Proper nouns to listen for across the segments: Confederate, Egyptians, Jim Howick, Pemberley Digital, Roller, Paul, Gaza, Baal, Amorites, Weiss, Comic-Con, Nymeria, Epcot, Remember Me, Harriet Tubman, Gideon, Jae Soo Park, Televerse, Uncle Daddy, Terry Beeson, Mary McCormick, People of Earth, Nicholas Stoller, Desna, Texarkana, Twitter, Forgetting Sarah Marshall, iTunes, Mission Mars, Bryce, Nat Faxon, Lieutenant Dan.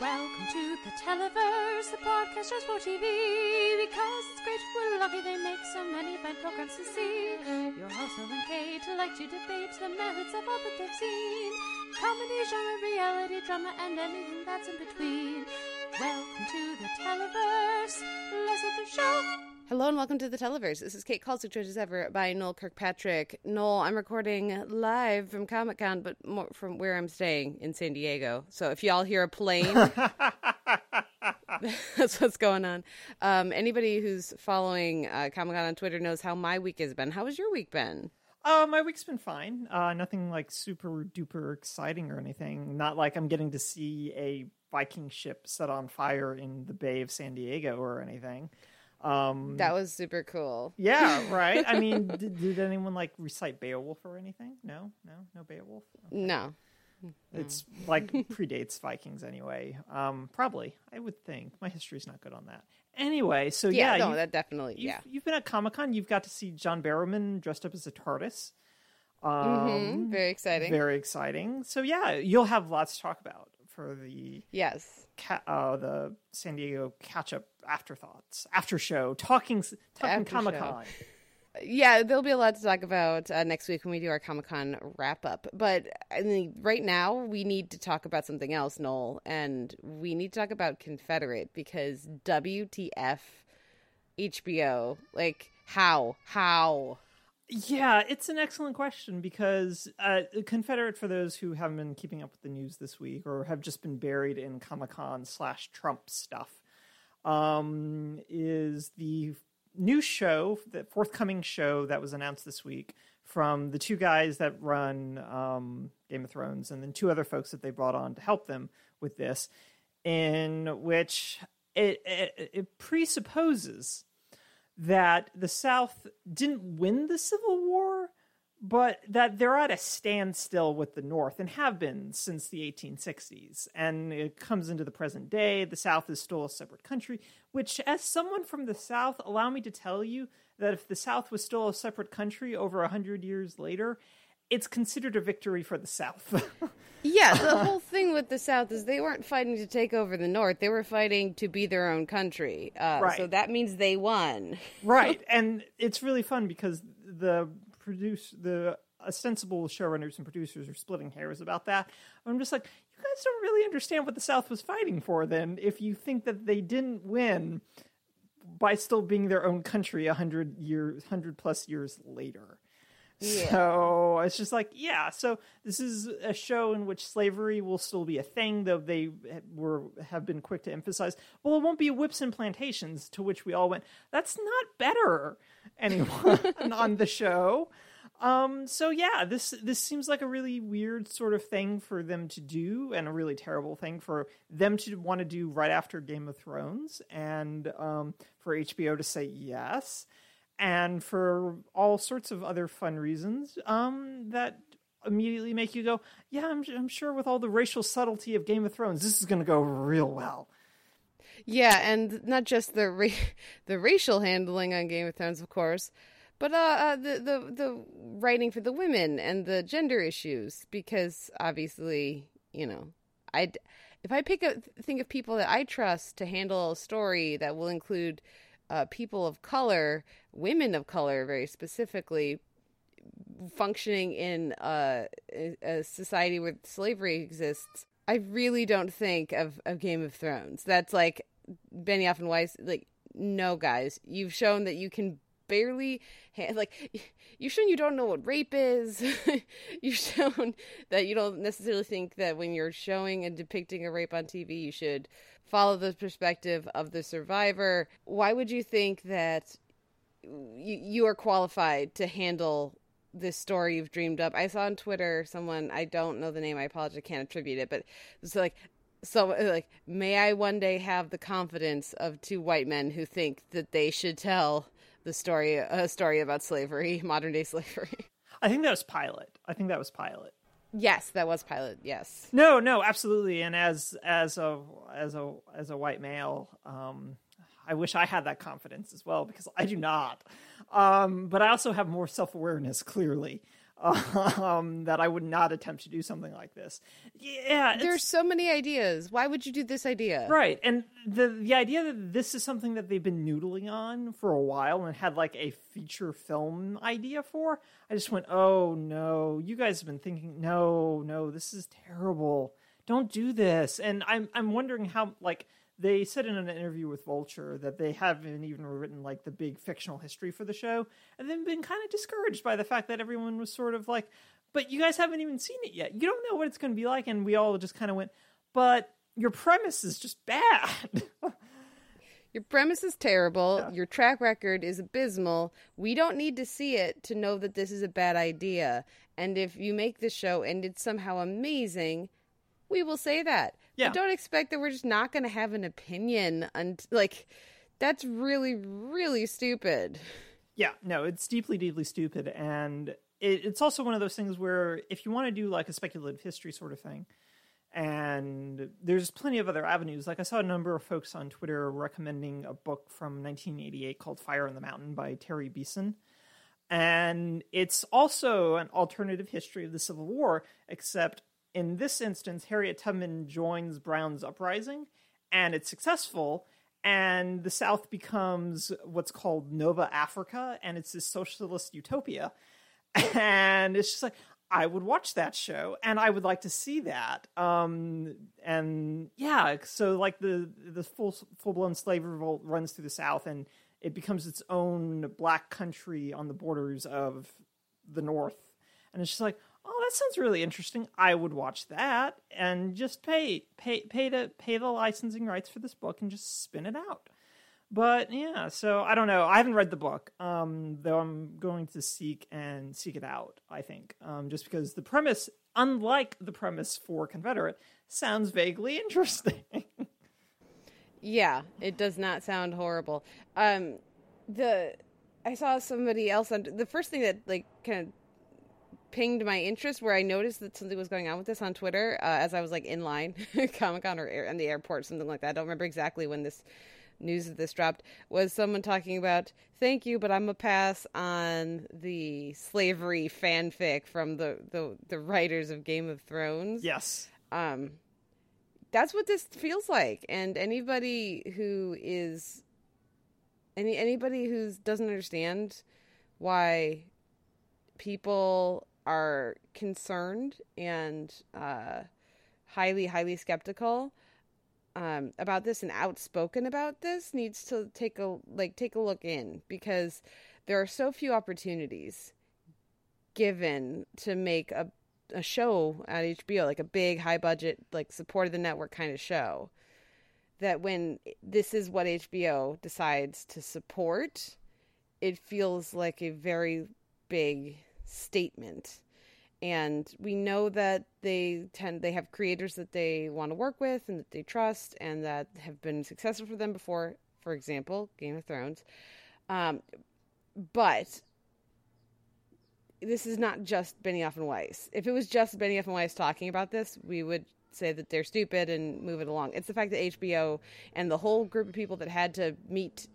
Welcome to the Televerse, the podcast just for TV, because it's great, we're lucky they make so many fine programs to see. Your host Noel and Kate like to debate the merits of all that they've seen. Comedy, genre, reality, drama, and anything that's in between. Welcome to the Televerse, let's let the show. Hello and welcome to the Televerse. This is Kate Kalsuk, joined as ever by Noel Kirkpatrick. Noel, I'm recording live from Comic-Con, but more from where I'm staying in San Diego. So if y'all hear a plane, that's what's going on. Anybody who's following Comic-Con on Twitter knows how my week has been. How has your week been? My week's been fine. Nothing like super duper exciting or anything. Not like I'm getting to see a Viking ship set on fire in the Bay of San Diego or anything. That was super cool. Yeah, right? I mean, did anyone, like, recite Beowulf or anything? No Beowulf? Okay. No. It's, like, predates Vikings anyway. Probably, I would think. My history's not good on that. Anyway, so, yeah. No, that definitely, You've been at Comic-Con. You've got to see John Barrowman dressed up as a TARDIS. Very exciting. Very exciting. So, yeah, you'll have lots to talk about for the... Yes. The San Diego catch-up afterthoughts, after-show, talking after Comic-Con. Yeah, there'll be a lot to talk about next week when we do our Comic-Con wrap-up. But I mean, right now, we need to talk about something else, Noel, and we need to talk about Confederate, because WTF, HBO, like, how? Yeah, it's an excellent question, because Confederate, for those who haven't been keeping up with the news this week or have just been buried in Comic-Con /Trump stuff, is the new show, the forthcoming show that was announced this week from the two guys that run Game of Thrones, and then two other folks that they brought on to help them with this, in which it presupposes that the South didn't win the Civil War, but that they're at a standstill with the North, and have been since the 1860s. And it comes into the present day. The South is still a separate country, which, as someone from the South, allow me to tell you that if the South was still a separate country over 100 years later, it's considered a victory for the South. Yeah, the whole thing with the South is they weren't fighting to take over the North. They were fighting to be their own country. Right. So that means they won. Right. And it's really fun because the ostensible showrunners and producers are splitting hairs about that. I'm just like, you guys don't really understand what the South was fighting for then, if you think that they didn't win by still being their own country 100 plus years later. Yeah. So it's just like, yeah, so this is a show in which slavery will still be a thing, though they have been quick to emphasize, well, it won't be whips and plantations, to which we all went, that's not better, anyone on the show. So yeah, this seems like a really weird sort of thing for them to do, and a really terrible thing for them to want to do right after Game of Thrones, and for HBO to say yes. And for all sorts of other fun reasons that immediately make you go, yeah, I'm sure with all the racial subtlety of Game of Thrones, this is going to go real well. Yeah, and not just the racial handling on Game of Thrones, of course, but the writing for the women and the gender issues, because obviously, you know, if I think of people that I trust to handle a story that will include people of color, women of color very specifically, functioning in a society where slavery exists, I really don't think of Game of Thrones. That's like Benioff and Weiss, like, no, guys, you've shown that you can barely, you've shown you don't know what rape is. You've shown that you don't necessarily think that when you're showing and depicting a rape on TV, you should follow the perspective of the survivor. Why would you think that you are qualified to handle this story you've dreamed up? I saw on Twitter someone, I don't know the name, I apologize, I can't attribute it, but it's like, may I one day have the confidence of two white men who think that they should tell a story about slavery, modern day slavery. I think that was Pilate. Yes, that was Pilate. Yes. No, absolutely. And as a white male, I wish I had that confidence as well, because I do not. But I also have more self-awareness, clearly, that I would not attempt to do something like this. Yeah. There's so many ideas. Why would you do this idea? Right. And the idea that this is something that they've been noodling on for a while and had like a feature film idea for, I just went, oh no, you guys have been thinking, no, this is terrible. Don't do this. And I'm wondering how, like, they said in an interview with Vulture that they haven't even written, like, the big fictional history for the show, and then been kind of discouraged by the fact that everyone was sort of like, but you guys haven't even seen it yet. You don't know what it's going to be like. And we all just kind of went, but your premise is just bad. Your premise is terrible. Yeah. Your track record is abysmal. We don't need to see it to know that this is a bad idea. And if you make this show and it's somehow amazing, we will say that. Yeah. But don't expect that we're just not going to have an opinion. Like, that's really, really stupid. Yeah, no, it's deeply, deeply stupid. And it's also one of those things where if you want to do like a speculative history sort of thing, and there's plenty of other avenues. Like, I saw a number of folks on Twitter recommending a book from 1988 called Fire on the Mountain by Terry Beeson. And it's also an alternative history of the Civil War, except in this instance, Harriet Tubman joins Brown's uprising, and it's successful, and the South becomes what's called Nova Africa, and it's this socialist utopia. And it's just like, I would watch that show, and I would like to see that. And yeah, so like the full-blown slave revolt runs through the South, and it becomes its own black country on the borders of the North. And it's just like, oh, that sounds really interesting. I would watch that, and just pay the licensing rights for this book and just spin it out. But yeah, so I don't know. I haven't read the book, though I'm going to seek it out, I think, just because the premise, unlike the premise for Confederate, sounds vaguely interesting. Yeah, it does not sound horrible. I saw somebody else on the first thing that like kind of pinged my interest, where I noticed that something was going on with this on Twitter as I was like in line Comic-Con or in the airport, something like that. I don't remember exactly when this news of this dropped. Was someone talking about, thank you, but I'm a pass on the slavery fanfic from the writers of Game of Thrones. Yes. That's what this feels like. And anybody who is anybody who doesn't understand why people are concerned and highly, highly skeptical about this and outspoken about this needs to take a look in, because there are so few opportunities given to make a show at HBO, like a big, high budget, like support of the network kind of show, that when this is what HBO decides to support, it feels like a very big statement. And we know that they have creators that they want to work with and that they trust and that have been successful for them before, for example, Game of Thrones. But this is not just Benioff and Weiss. If it was just Benioff and Weiss talking about this, we would say that they're stupid and move it along. It's the fact that HBO and the whole group of people that had to meet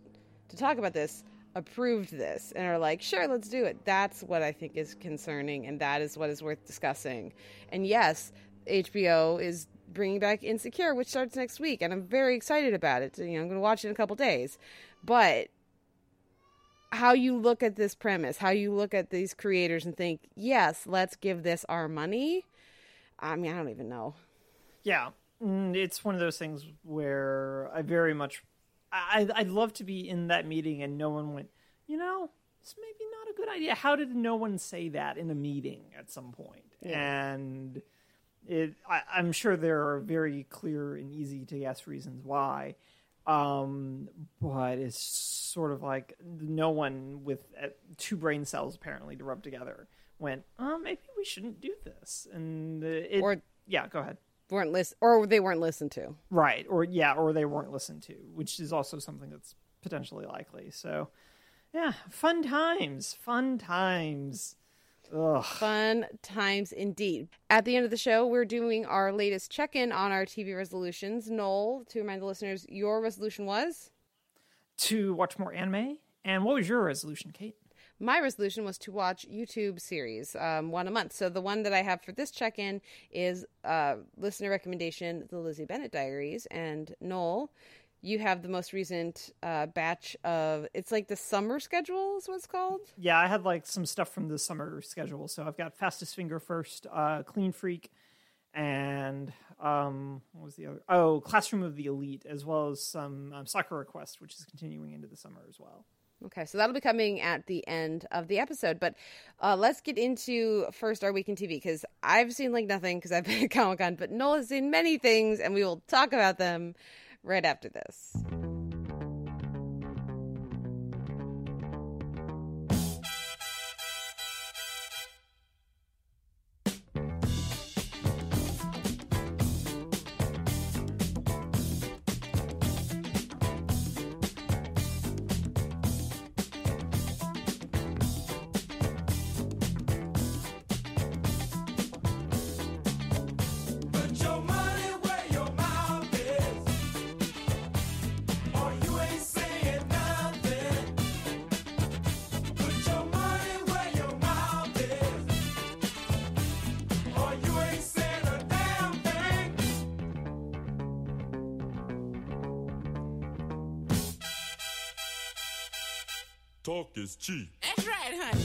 to talk about this approved this and are like, sure, let's do it. That's what I think is concerning, and that is what is worth discussing. And yes, HBO is bringing back Insecure, which starts next week, and I'm very excited about it. You know, I'm going to watch it in a couple days. But how you look at this premise, how you look at these creators and think, yes, let's give this our money. I mean, I don't even know. Yeah, it's one of those things where I very much I'd love to be in that meeting and no one went, you know, it's maybe not a good idea. How did no one say that in a meeting at some point? Yeah. And I'm sure there are very clear and easy to guess reasons why. But it's sort of like no one with two brain cells apparently to rub together went, maybe we shouldn't do this. And yeah, go ahead. They weren't listened to. Right. Or they weren't listened to, which is also something that's potentially likely. So yeah, fun times. Ugh. Fun times indeed. At the end of the show, we're doing our latest check-in on our TV resolutions. Noel, to remind the listeners, your resolution was? To watch more anime. And what was your resolution, Kate? my resolution was to watch YouTube series, one a month. So the one that I have for this check-in is listener recommendation, The Lizzie Bennet Diaries. And Noel, you have the most recent batch of, it's like the summer schedule is what it's called. Yeah, I had like some stuff from the summer schedule. So I've got Fastest Finger First, Clean Freak, and what was the other? Oh, Classroom of the Elite, as well as some Soccer Request, which is continuing into the summer as well. Okay, so that'll be coming at the end of the episode. But let's get into first our week in TV, because I've seen like nothing because I've been at Comic-Con, but Noel has seen many things, and we will talk about them right after this. Talk is cheap. That's right, honey.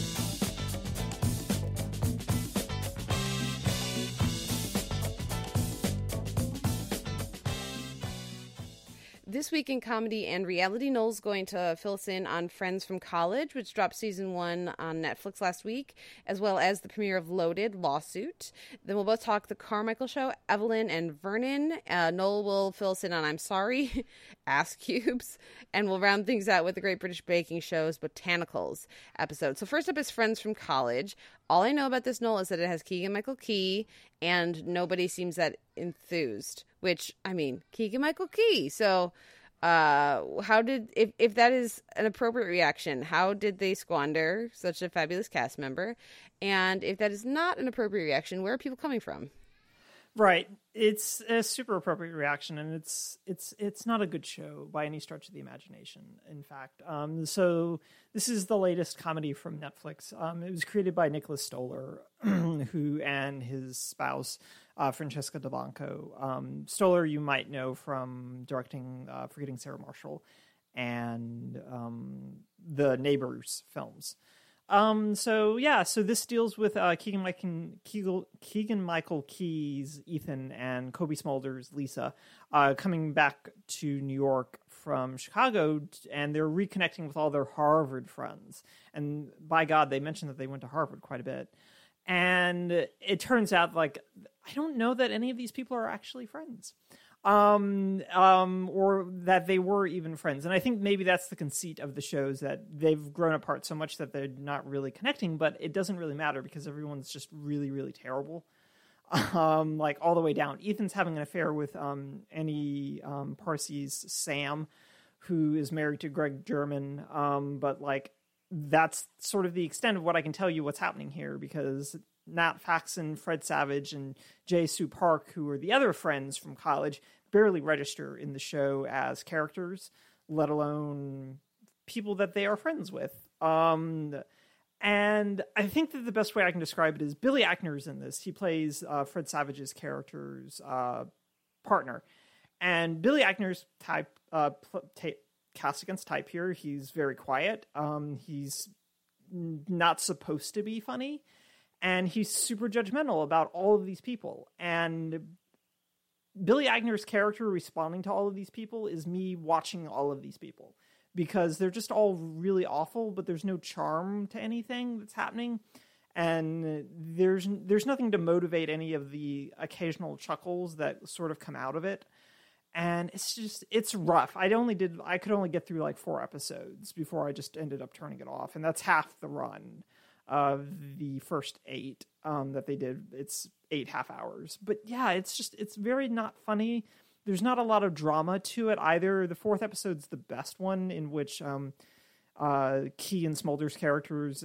This week in comedy and reality, Noel's going to fill us in on Friends from College, which dropped season 1 on Netflix last week, as well as the premiere of Loaded Lawsuit. Then we'll both talk The Carmichael Show, Evelyn and Vernon. Noel will fill us in on I'm Sorry, Ass Cubes, and we'll round things out with the Great British Baking Show's Botanicals episode. So first up is Friends from College. All I know about this, Noel, is that it has Keegan-Michael Key, and nobody seems that enthused. Which, I mean, Keegan-Michael Key. So, how did, if that is an appropriate reaction, how did they squander such a fabulous cast member? And if that is not an appropriate reaction, where are people coming from? Right, it's a super appropriate reaction, and it's not a good show by any stretch of the imagination. In fact, so this is the latest comedy from Netflix. It was created by Nicholas Stoller, who and his spouse Francesca DeBanco. Stoller, you might know from directing Forgetting Sarah Marshall and the Neighbors films. So this deals with Keegan-Michael Key's Ethan and Kobe Smulders' Lisa coming back to New York from Chicago, and they're reconnecting with all their Harvard friends. And by God, they mentioned that they went to Harvard quite a bit. And it turns out, like, I don't know that any of these people are actually friends. Or that they were even friends. And I think maybe that's the conceit of the show, is that they've grown apart so much that they're not really connecting, but it doesn't really matter because everyone's just really, really terrible. Like all the way down. Ethan's having an affair with, Annie, Parsee's Sam, who is married to Greg German. But like, that's sort of the extent of what I can tell you what's happening here, because Nat Faxon, Fred Savage, and Jae Soo Park, who are the other friends from college, barely register in the show as characters, let alone people that they are friends with. And I think that the best way I can describe it is Billy Ackner is in this. He plays Fred Savage's character's partner. And Billy Ackner's cast against type here. He's very quiet. He's not supposed to be funny. And he's super judgmental about all of these people. And Billy Ackner's character responding to all of these people is me watching all of these people. Because they're just all really awful, but there's no charm to anything that's happening. And there's nothing to motivate any of the occasional chuckles that sort of come out of it. And it's just, it's rough. I could only get through like 4 episodes before I just ended up turning it off. And that's half the run of the first 8 that they did. It's 8 half hours. But yeah, it's very not funny. There's not a lot of drama to it either. The 4th episode's the best one, in which Key and Smulders' characters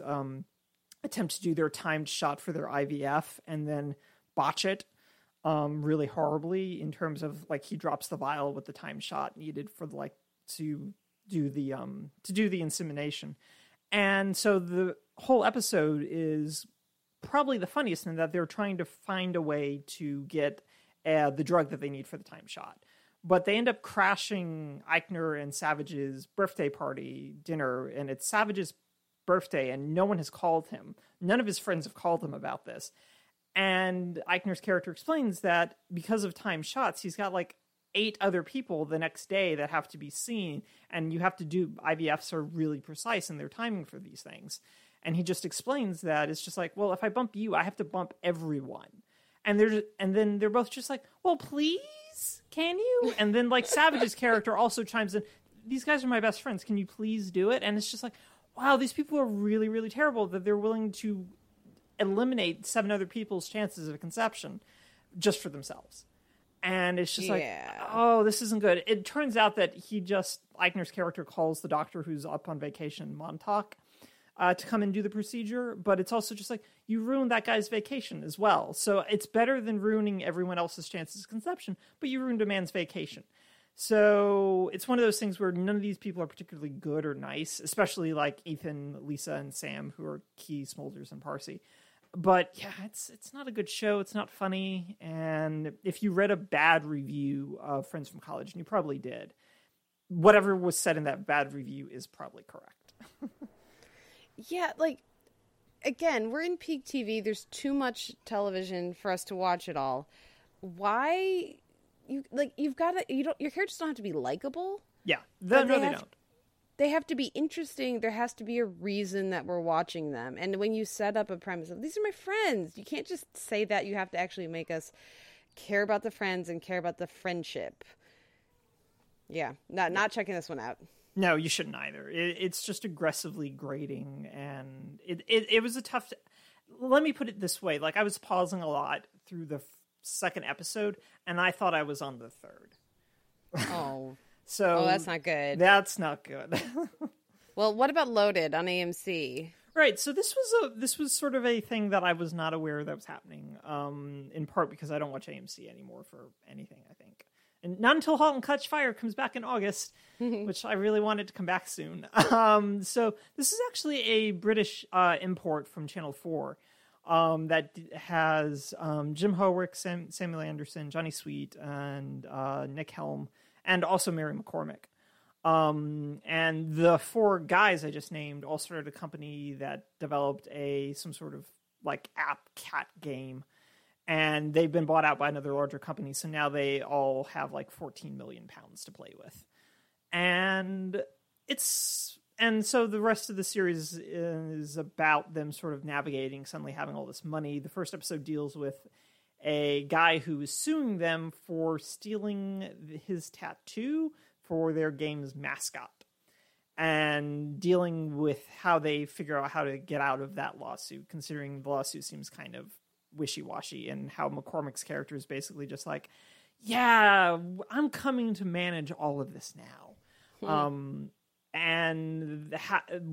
attempt to do their timed shot for their IVF and then botch it really horribly, in terms of like he drops the vial with the timed shot needed for like to do the insemination. And so the whole episode is probably the funniest in that they're trying to find a way to get the drug that they need for the time shot. But they end up crashing Ackner and Savage's birthday party dinner, and it's Savage's birthday, and no one has called him. None of his friends have called him about this. And Ackner's character explains that because of time shots, he's got like 8 other people the next day that have to be seen, and you have to do IVFs are really precise in their timing for these things. And he just explains that it's just like, well, if I bump you, I have to bump everyone. And then they're both just like, well, please, can you? And then like Savage's character also chimes in, these guys are my best friends, can you please do it? And it's just like, wow, these people are really, really terrible that they're willing to eliminate 7 other people's chances of conception just for themselves. And it's just like, oh, this isn't good. It turns out that Ackner's character calls the doctor who's up on vacation, Montauk, to come and do the procedure. But it's also just like, you ruined that guy's vacation as well. So it's better than ruining everyone else's chances of conception, but you ruined a man's vacation. So it's one of those things where none of these people are particularly good or nice, especially like Ethan, Lisa, and Sam, who are Key, Smolders, and Parsi. But yeah, it's not a good show. It's not funny. And if you read a bad review of Friends from College, and you probably did, whatever was said in that bad review is probably correct. Yeah, like, again, we're in peak TV. There's too much television for us to watch it all. Why... your characters don't have to be likable. Yeah, they don't. They have to be interesting. There has to be a reason that we're watching them. And when you set up a premise of these are my friends, you can't just say that. You have to actually make us care about the friends and care about the friendship. Yeah, not checking this one out. No, you shouldn't either. It's just aggressively grating, and it was a tough. Let me put it this way: like I was pausing a lot through the second episode, and I thought I was on the third. Oh. So that's not good. That's not good. Well, what about Loaded on AMC? Right. So this was sort of a thing that I was not aware that was happening, in part because I don't watch AMC anymore for anything, I think. And not until Halt and Catch Fire comes back in August, which I really wanted to come back soon. So this is actually a British import from Channel 4. That has Jim Howick, Samuel Anderson, Johnny Sweet, and Nick Helm, and also Mary McCormick. And the 4 guys I just named all started a company that developed some sort of like app cat game, and they've been bought out by another larger company. So now they all have like 14 million pounds to play with, And so the rest of the series is about them sort of navigating, suddenly having all this money. The first episode deals with a guy who is suing them for stealing his tattoo for their game's mascot and dealing with how they figure out how to get out of that lawsuit, considering the lawsuit seems kind of wishy-washy, and how McCormick's character is basically just like, yeah, I'm coming to manage all of this now. And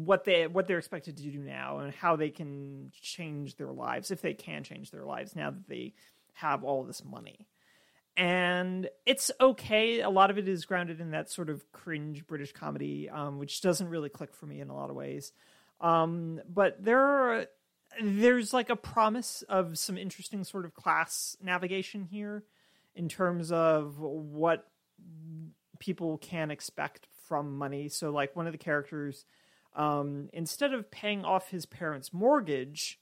what they're expected to do now, and how they can change their lives, if they can change their lives now that they have all this money. And it's okay. A lot of it is grounded in that sort of cringe British comedy, which doesn't really click for me in a lot of ways. But there's like a promise of some interesting sort of class navigation here in terms of what people can expect from money. So like one of the characters, instead of paying off his parents' mortgage,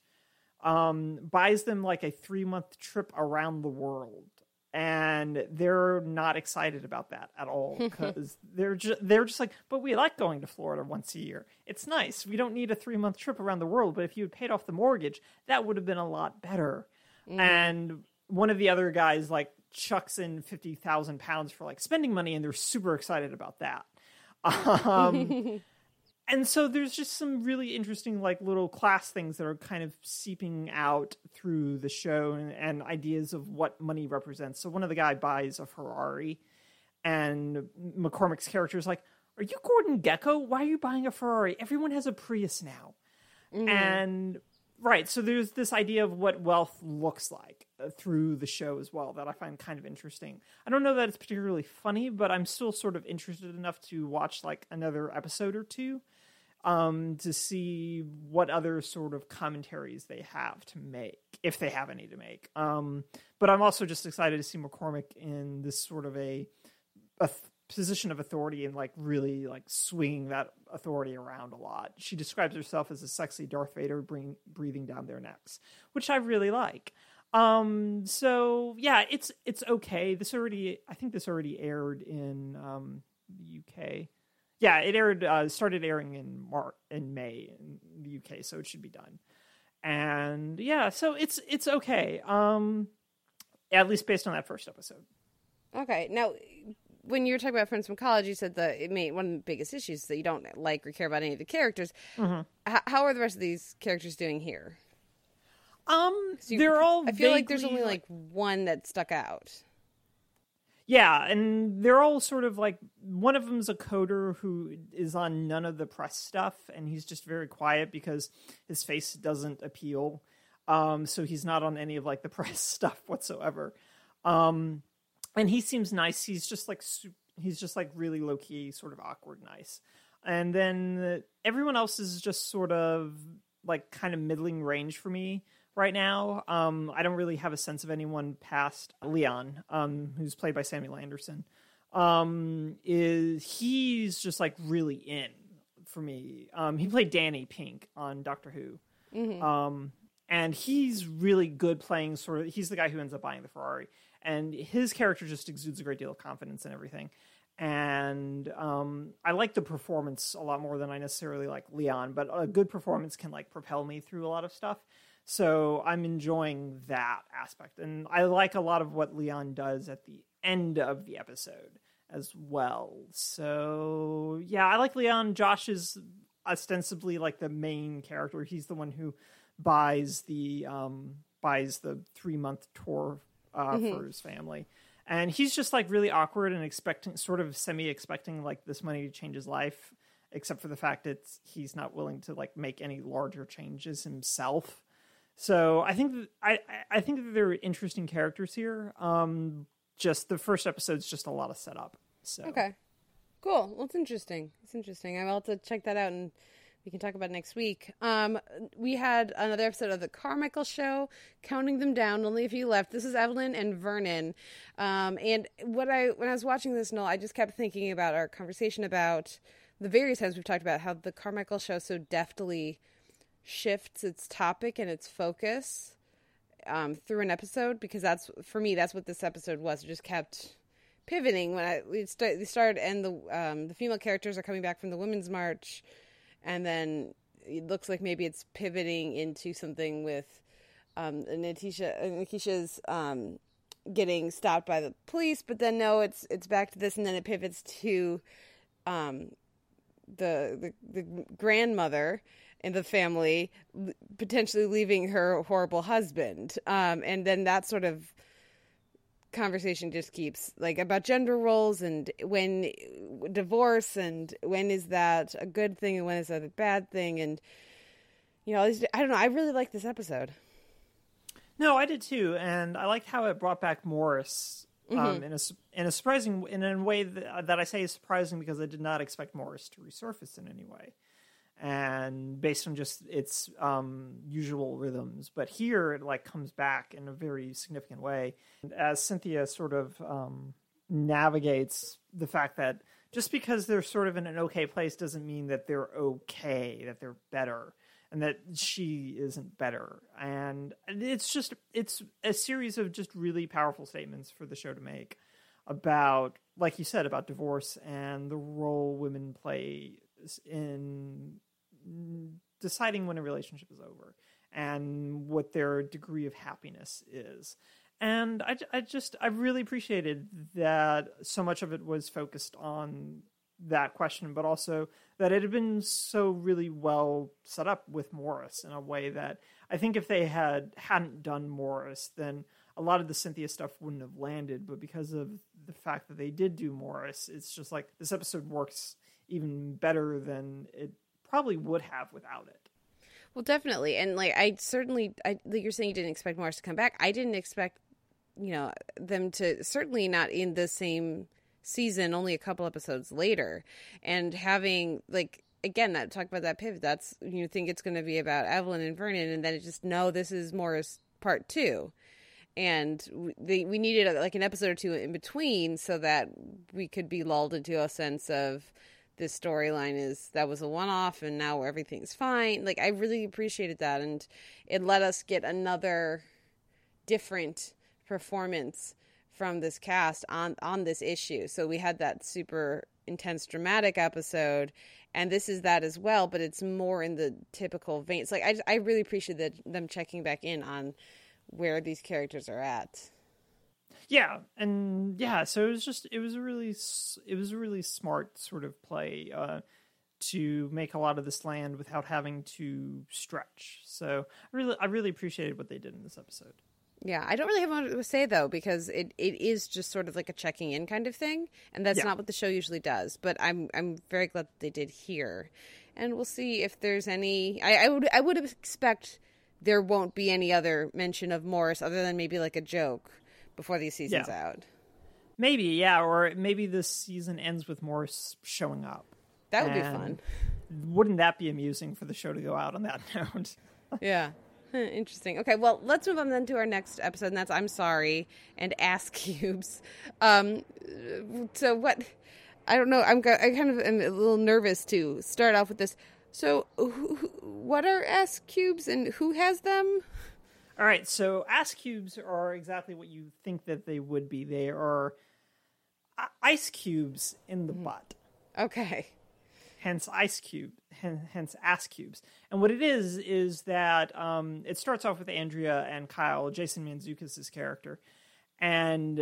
buys them like a 3-month trip around the world. And they're not excited about that at all, because they're just like, but we like going to Florida once a year. It's nice. We don't need a 3-month trip around the world, but if you had paid off the mortgage, that would have been a lot better. Mm. And one of the other guys like chucks in 50,000 pounds for like spending money, and they're super excited about that. And so there's just some really interesting like little class things that are kind of seeping out through the show, and ideas of what money represents. So one of the guy buys a Ferrari, and McCormick's character is like, are you Gordon Gekko? Why are you buying a Ferrari? Everyone has a Prius now. Mm. And right. So there's this idea of what wealth looks like through the show as well that I find kind of interesting. I don't know that it's particularly funny, but I'm still sort of interested enough to watch like another episode or two. to see what other sort of commentaries they have to make, if they have any to make. But I'm also just excited to see McCormick in this sort of a position of authority and like really like swinging that authority around a lot. She describes herself as a sexy Darth Vader breathing down their necks, which I really like. So yeah, it's okay. I think this already aired in the UK. Yeah, it aired started airing in May in the UK, so it should be done. And yeah, so it's okay. At least based on that first episode. Okay. Now, when you were talking about friends from college, you said that one of the biggest issues is that you don't like or care about any of the characters. Mm-hmm. How are the rest of these characters doing here? They're all. I feel like there's only like one that stuck out. Yeah, and they're all sort of like, one of them's a coder who is on none of the press stuff, and he's just very quiet because his face doesn't appeal. So he's not on any of like the press stuff whatsoever. And he seems nice. He's just like really low key, sort of awkward nice. And then everyone else is just sort of like kind of middling range for me right now. I don't really have a sense of anyone past Leon, who's played by Samuel Anderson. He's just like really in for me. He played Danny Pink on Doctor Who. Mm-hmm. And he's really good playing sort of, he's the guy who ends up buying the Ferrari. And his character just exudes a great deal of confidence in everything. And I like the performance a lot more than I necessarily like Leon, but a good performance can like propel me through a lot of stuff. So I'm enjoying that aspect. And I like a lot of what Leon does at the end of the episode as well. So yeah, I like Leon. Josh is ostensibly like the main character. He's the one who buys the 3-month tour mm-hmm. for his family, and he's just like really awkward and semi expecting like this money to change his life, except for the fact that he's not willing to like make any larger changes himself. So I think that there are interesting characters here. Just the first episode's just a lot of setup. So okay, cool. Well, it's interesting. I'll have to check that out and we can talk about it next week. We had another episode of The Carmichael Show, counting them down, only a few left. This is Evelyn and Vernon. And when I was watching this, Noel, I just kept thinking about our conversation about the various times we've talked about how The Carmichael Show so deftly shifts its topic and its focus through an episode, because for me, that's what this episode was. It just kept pivoting. When we started, and the female characters are coming back from the Women's March, and then it looks like maybe it's pivoting into something with Nikisha's getting stopped by the police. But then no, it's back to this, and then it pivots to the grandmother in the family potentially leaving her horrible husband, and then that sort of conversation just keeps like about gender roles and when divorce and when is that a good thing and when is that a bad thing, and you know, I don't know, I really liked this episode. No, I did too, and I liked how it brought back Morris mm-hmm. in a way that I say is surprising because I did not expect Morris to resurface in any way, and based on just its usual rhythms. But here it like comes back in a very significant way. And as Cynthia sort of navigates the fact that just because they're sort of in an okay place doesn't mean that they're okay, that they're better, and that she isn't better. And it's a series of just really powerful statements for the show to make about, like you said, about divorce and the role women play in deciding when a relationship is over and what their degree of happiness is. And I really appreciated that so much of it was focused on that question, but also that it had been so really well set up with Morris in a way that I think if they hadn't done Morris, then a lot of the Cynthia stuff wouldn't have landed. But because of the fact that they did do Morris, it's just like this episode works even better than it probably would have without it. Well, definitely. And like, I like you're saying, you didn't expect Morris to come back. I didn't expect, you know, them to, certainly not in the same season, only a couple episodes later, and having like again, that talk about that pivot. That's, you think it's going to be about Evelyn and Vernon, and then it's just, no, this is Morris part two. And we needed like an episode or two in between so that we could be lulled into a sense of this storyline is that was a one-off and now everything's fine. Like, I really appreciated that. And it let us get another different performance from this cast on this issue. So we had that super intense dramatic episode, and this is that as well, but it's more in the typical vein. It's like, I really appreciate them checking back in on where these characters are at. Yeah. And yeah, so it was a really smart sort of play to make a lot of this land without having to stretch. So I really appreciated what they did in this episode. Yeah, I don't really have much to say, though, because it is just sort of like a checking in kind of thing, and that's not what the show usually does. But I'm very glad that they did here, and we'll see if there's any. I would expect there won't be any other mention of Morris other than maybe like a joke before these season's out. Maybe, yeah, or maybe this season ends with Morris showing up. That would be fun. Wouldn't that be amusing for the show to go out on that note? Yeah. Interesting. Okay, well, let's move on then to our next episode, and that's I'm Sorry and Ass Cubes. So what... I don't know. I kind of am a little nervous to start off with this. So what are ass cubes and who has them? All right, so ass cubes are exactly what you think that they would be. They are ice cubes in the butt. Okay. Hence ice cube, hence ass cubes. And what it is that it starts off with Andrea and Kyle, Jason Mantzoukas' character. And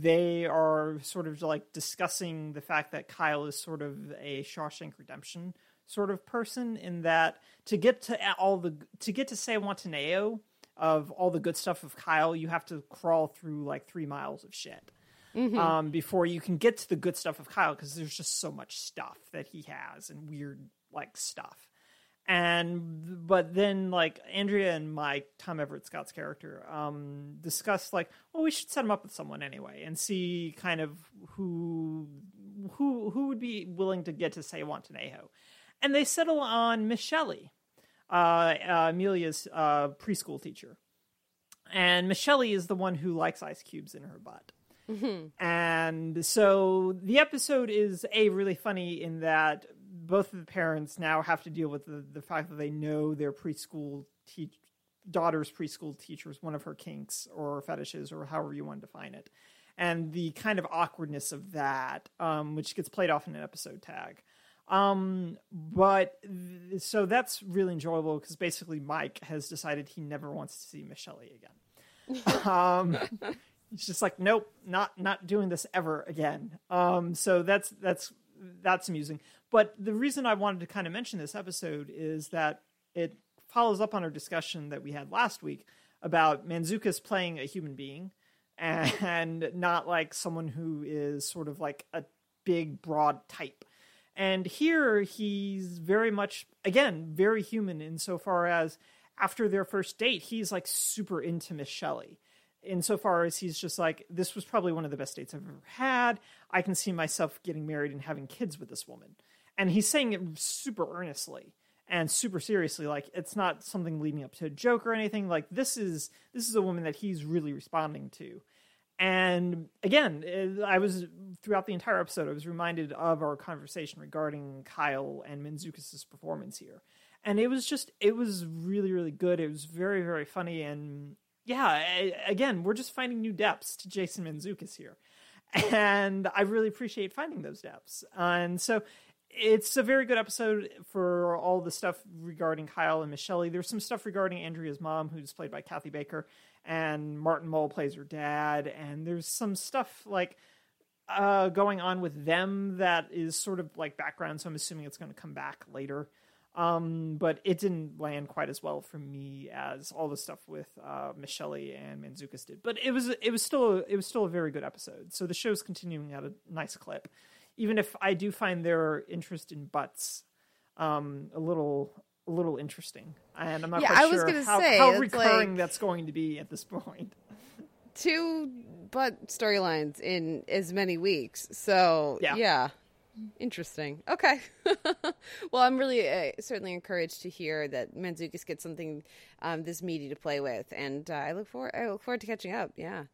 they are sort of like discussing the fact that Kyle is sort of a Shawshank Redemption sort of person, in that to get to Say Wantaneo, of all the good stuff of Kyle, you have to crawl through like 3 miles of shit. Mm-hmm. Before you can get to the good stuff of Kyle, because there's just so much stuff that he has and weird like stuff. And but then like Andrea and Mike, Tom Everett Scott's character, discuss like, well, we should set him up with someone anyway and see kind of who would be willing to get to Say Wantaneo. And they settle on Miss Shelley, Amelia's preschool teacher. And Miss Shelley is the one who likes ice cubes in her butt. Mm-hmm. And so the episode is really funny in that both of the parents now have to deal with the fact that they know their daughter's preschool teacher's one of her kinks or fetishes, or however you want to define it, and the kind of awkwardness of that, which gets played off in an episode tag. So that's really enjoyable, because basically Mike has decided he never wants to see Miss Shelley again. It's just like, nope, not doing this ever again. So that's amusing. But the reason I wanted to kind of mention this episode is that it follows up on our discussion that we had last week about Mantzoukas playing a human being and not like someone who is sort of like a big, broad type. And here he's very much, again, very human insofar as after their first date, he's like super into Miss Shelley. Insofar as he's just like, this was probably one of the best dates I've ever had. I can see myself getting married and having kids with this woman. And he's saying it super earnestly and super seriously. Like, it's not something leading up to a joke or anything. Like, this is a woman that he's really responding to. And again, throughout the entire episode, I was reminded of our conversation regarding Kyle and Mantzoukas' performance here. And it was really, really good. It was very, very funny. And yeah, again, we're just finding new depths to Jason Mantzoukas here. And I really appreciate finding those depths. And so it's a very good episode for all the stuff regarding Kyle and Miss Shelley. There's some stuff regarding Andrea's mom, who's played by Kathy Baker, and Martin Mull plays her dad. And there's some stuff like going on with them that is sort of like background. So I'm assuming it's going to come back later. But it didn't land quite as well for me as all the stuff with Miss Shelley and Mantzoukas did. But it was still a very good episode. So the show's continuing at a nice clip, even if I do find their interest in butts a little interesting. And I'm not quite sure how recurring like that's going to be at this point. 2 butt storylines in as many weeks. So yeah. Interesting. Okay. Well, I'm really certainly encouraged to hear that Mantzoukas gets something this meaty to play with, and I look forward to catching up. Yeah.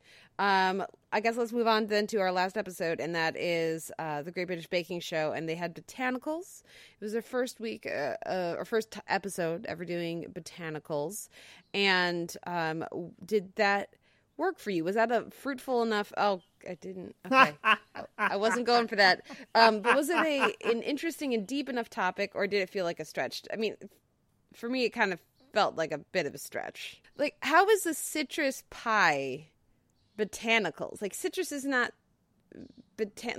I guess let's move on then to our last episode, and that is the Great British Baking Show, and they had botanicals. It was their first week, or first episode ever doing botanicals, and did that work for you? Was that a fruitful enough? Oh, I didn't. Okay, I wasn't going for that. But was it an interesting and deep enough topic, or did it feel like a stretch? I mean, for me, it kind of felt like a bit of a stretch. Like, how is the citrus pie botanicals? Like, citrus is not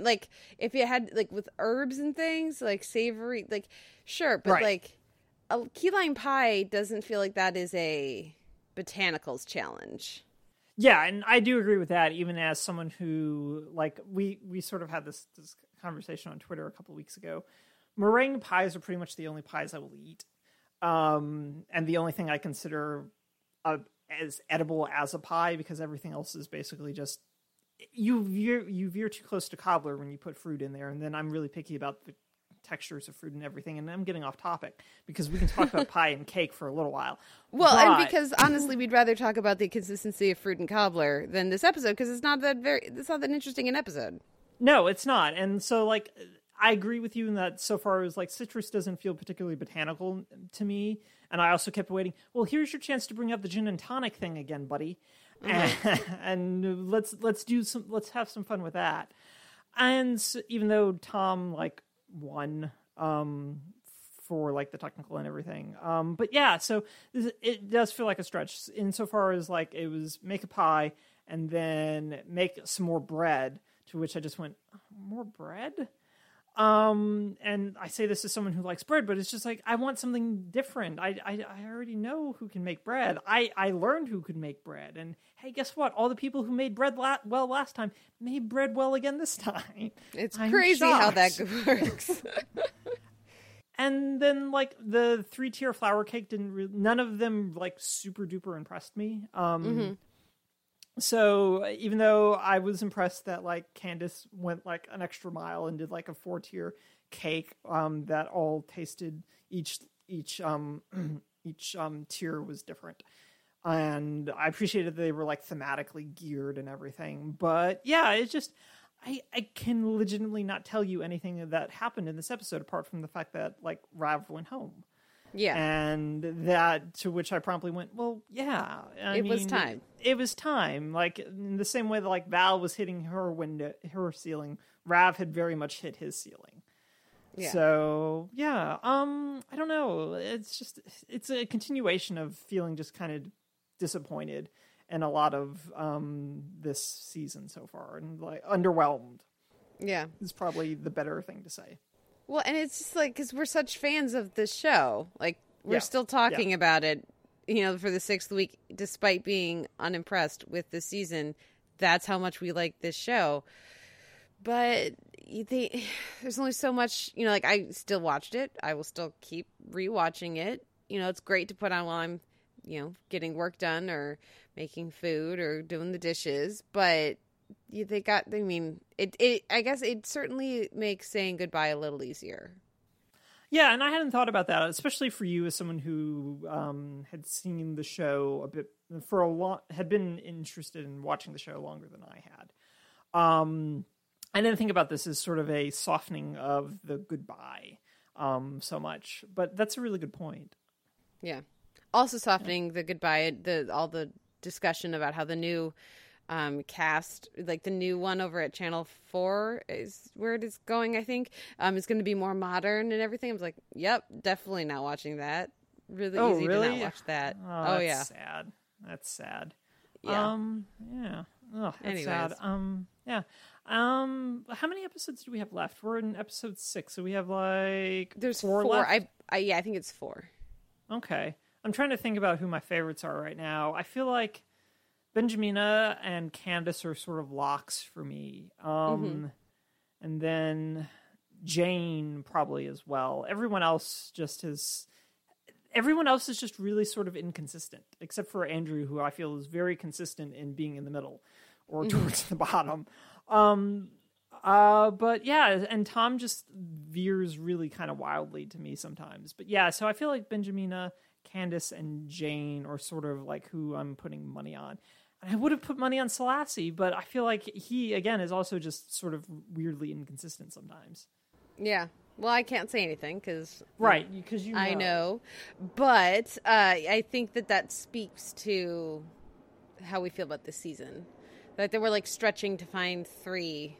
like, if you had like with herbs and things like savory, like sure, but right. Like a key lime pie doesn't feel like that is a botanicals challenge. Yeah, and I do agree with that, even as someone who, like, we sort of had this conversation on Twitter a couple of weeks ago. Meringue pies are pretty much the only pies I will eat. And the only thing I consider as edible as a pie, because everything else is basically just, you veer too close to cobbler when you put fruit in there, and then I'm really picky about the textures of fruit and everything, and I'm getting off topic because we can talk about pie and cake for a little while. Well, and because honestly, we'd rather talk about the consistency of fruit and cobbler than this episode, because it's not that interesting an episode. No, it's not. And so, like, I agree with you in that so far it was like citrus doesn't feel particularly botanical to me, and I also kept waiting. Well, here's your chance to bring up the gin and tonic thing again, buddy, and let's have some fun with that. And so, even though Tom won for like the technical and everything, but yeah, so it does feel like a stretch insofar as like it was make a pie and then make some more bread, to which I just went, more bread? And I say this as someone who likes bread, but it's just like, I want something different. I already know who can make bread. I learned who could make bread, and hey, guess what? All the people who made bread well last time made bread well again this time. It's crazy how that works. And then like the 3-tier flour cake none of them like super duper impressed me. Mm-hmm. So even though I was impressed that like Candace went like an extra mile and did like a 4-tier cake that all tasted each tier was different, and I appreciated that they were like thematically geared and everything. But yeah, it's just I can legitimately not tell you anything that happened in this episode apart from the fact that like Rav went home. Yeah. And that, to which I promptly went, well, yeah. I mean, was time. It was time. Like, in the same way that, like, Val was hitting her window, her ceiling, Rav had very much hit his ceiling. Yeah. So, yeah. I don't know. It's just, it's a continuation of feeling just kind of disappointed in a lot of this season so far. And, like, underwhelmed. Yeah. Is probably the better thing to say. Well, and it's just like, because we're such fans of this show, like we're still talking about it, you know, for the 6th week, despite being unimpressed with the season. That's how much we like this show. But there's only so much, you know, like I still watched it. I will still keep rewatching it. You know, it's great to put on while I'm, you know, getting work done or making food or doing the dishes, but I guess it certainly makes saying goodbye a little easier. Yeah, and I hadn't thought about that, especially for you as someone who had seen the show a bit for a lot, had been interested in watching the show longer than I had. I didn't think about this as sort of a softening of the goodbye so much, but that's a really good point. Yeah. Also softening the goodbye, all the discussion about how the new cast, like the new one over at Channel 4 is where it is going, I think. It's going to be more modern and everything. I was like, yep, definitely not watching that. Really easy to not watch that. Oh, that's sad. That's sad. Yeah. Yeah. Oh, that's sad. Yeah. How many episodes do we have left? We're in episode 6, so we have like there's 4 left? I think it's 4. Okay. I'm trying to think about who my favorites are right now. I feel like Benjamina and Candace are sort of locks for me. Mm-hmm. And then Jane probably as well. Everyone else is just really sort of inconsistent, except for Andrew, who I feel is very consistent in being in the middle or towards the bottom. But yeah, and Tom just veers really kind of wildly to me sometimes. But yeah, so I feel like Benjamina, Candace, and Jane are sort of like who I'm putting money on. And I would have put money on Selassie, but I feel like he, again, is also just sort of weirdly inconsistent sometimes. Yeah. Well, I can't say anything because... Right, because you know. I know. But I think that speaks to how we feel about this season. That they were like stretching to find three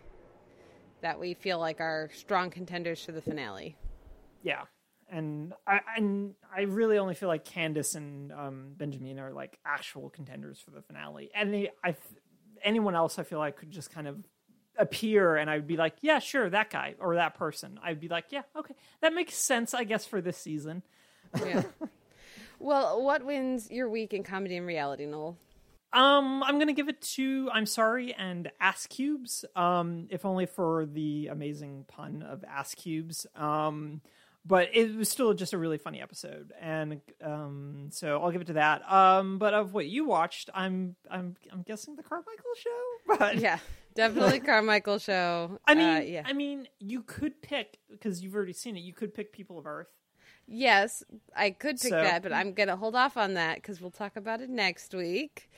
that we feel like are strong contenders for the finale. Yeah. And I really only feel like Candace and Benjamina are like actual contenders for the finale. And anyone else I feel like could just kind of appear and I'd be like, yeah, sure, that guy or that person. I'd be like, yeah, okay. That makes sense, I guess, for this season. Yeah. Well, what wins your week in comedy and reality, Noel? I'm going to give it to I'm Sorry and Ass Cubes, if only for the amazing pun of Ass Cubes. But it was still just a really funny episode. And so I'll give it to that. But of what you watched, I'm guessing The Carmichael Show? But... Yeah, definitely Carmichael Show. I mean, yeah. I mean, you could pick, because you've already seen it, you could pick People of Earth. Yes, I could pick that, but I'm going to hold off on that because we'll talk about it next week.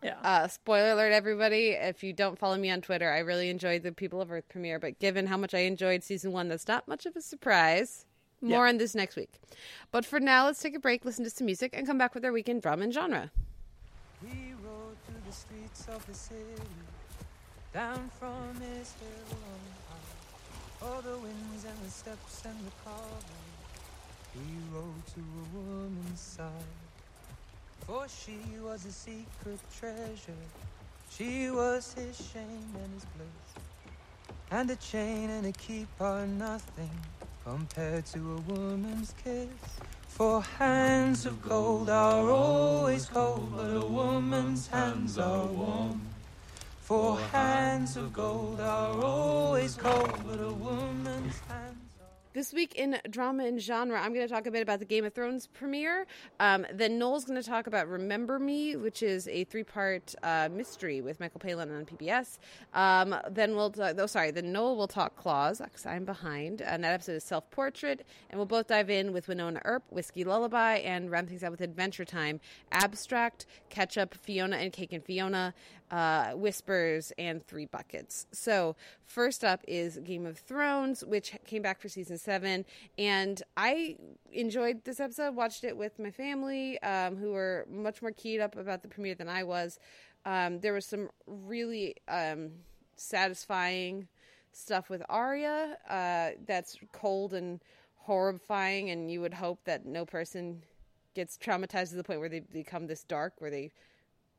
Yeah. Spoiler alert, everybody. If you don't follow me on Twitter, I really enjoyed the People of Earth premiere, but given how much I enjoyed season one, that's not much of a surprise. More on this next week. But for now, let's take a break, listen to some music, and come back with our weekend drama and genre. He rode through the streets of the city, down from his hill on high, all the winds and the steps and the car. He rode to a woman's side, for she was a secret treasure. She was his shame and his bliss, and a chain and a keep are nothing compared to a woman's kiss. For hands of gold are always cold, but a woman's hands are warm. For hands of gold are always cold, but a woman's hands... This week in drama and genre, I'm going to talk a bit about the Game of Thrones premiere. Then Noel's going to talk about Remember Me, which is a three-part mystery with Michael Palin on PBS. Then Noel will talk Claws, because I'm behind. And that episode is Self-Portrait. And we'll both dive in with Wynonna Earp, Whiskey Lullaby, and round things out with Adventure Time, Abstract, Catch Up, Fiona and Cake and Fiona, Whispers, and Three Buckets. So first up is Game of Thrones, which came back for season 7, and I enjoyed this episode, watched it with my family, who were much more keyed up about the premiere than I was. There was some really satisfying stuff with Arya that's cold and horrifying, and you would hope that no person gets traumatized to the point where they become this dark, where they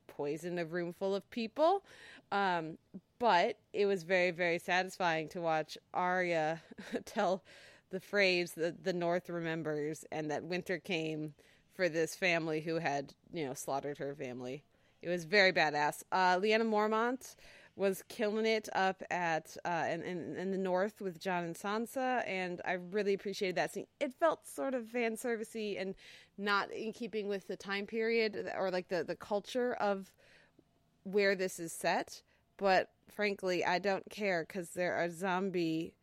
poison a room full of people, but it was very, very satisfying to watch Arya tell the phrase that the North remembers, and that winter came for this family who had, you know, slaughtered her family. It was very badass. Leanna Mormont was killing it up at in the North with Jon and Sansa, and I really appreciated that scene. It felt sort of fan servicey and not in keeping with the time period or like the culture of where this is set. But frankly, I don't care because there are zombie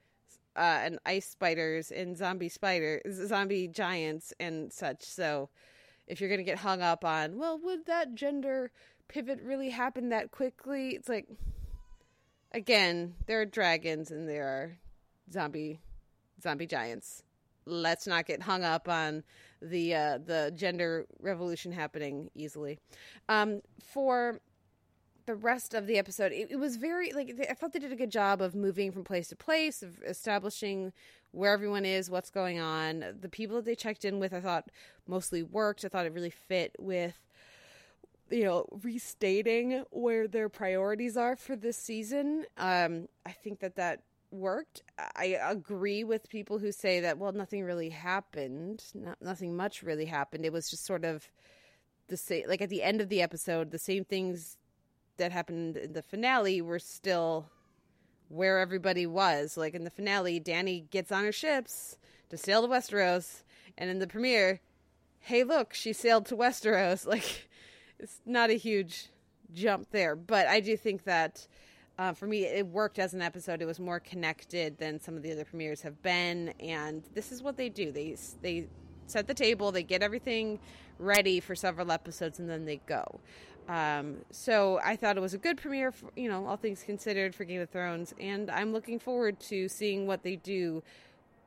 and ice spiders and zombie giants and such. So if you're gonna get hung up on, well, would that gender pivot really happen that quickly? It's like, again, there are dragons and there are zombie giants. Let's not get hung up on the gender revolution happening easily. For the rest of the episode, it was very, I felt they did a good job of moving from place to place, of establishing where everyone is, what's going on. The people that they checked in with, I thought mostly worked. I thought it really fit with, you know, restating where their priorities are for this season. I think that worked. I agree with people who say that, well, nothing really happened. Nothing much really happened. It was just sort of the same, at the end of the episode, the same things that happened in the finale were still where everybody was. Like in the finale, Dany gets on her ships to sail to Westeros, and in the premiere, hey, look, she sailed to Westeros. It's not a huge jump there, but I do think that For me, it worked as an episode. It was more connected than some of the other premieres have been. And this is what they do. They set the table. They get everything ready for several episodes, and then they go. So I thought it was a good premiere, for, you know, all things considered, for Game of Thrones. And I'm looking forward to seeing what they do,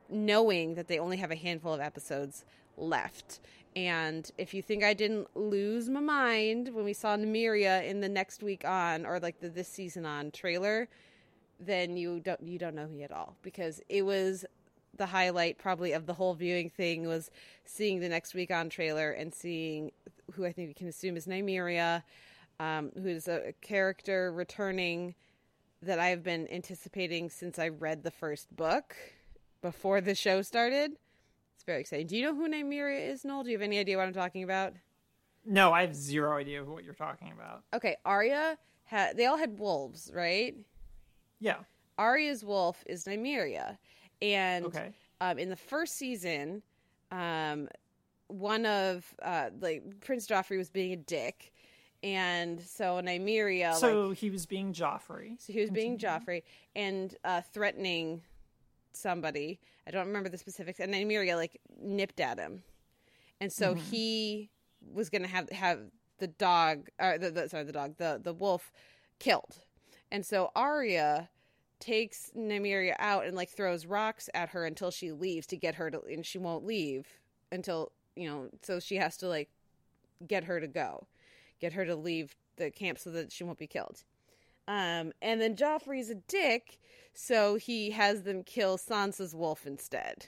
knowing that they only have a handful of episodes left. And if you think I didn't lose my mind when we saw Nymeria in the next week on, or like the this season on trailer, then you don't know me at all, because it was the highlight probably of the whole viewing thing, was seeing the next week on trailer and seeing who I think we can assume is Nymeria, who's a character returning that I have been anticipating since I read the first book before the show started. It's very exciting. Do you know who Nymeria is, Noel? Do you have any idea what I'm talking about? No, I have zero idea what you're talking about. Okay, Arya, they all had wolves, right? Yeah. Arya's wolf is Nymeria. And okay. In the first season, one of, Prince Joffrey was being a dick. And so Nymeria... he was being Joffrey. So he was being Joffrey and threatening... somebody, I don't remember the specifics, and Nymeria nipped at him, and so he was gonna have the dog, or the wolf killed, and so Arya takes Nymeria out and throws rocks at her until she leaves to get her to, and she won't leave until so she has to get her to leave the camp so that she won't be killed. And then Joffrey's a dick, so he has them kill Sansa's wolf instead.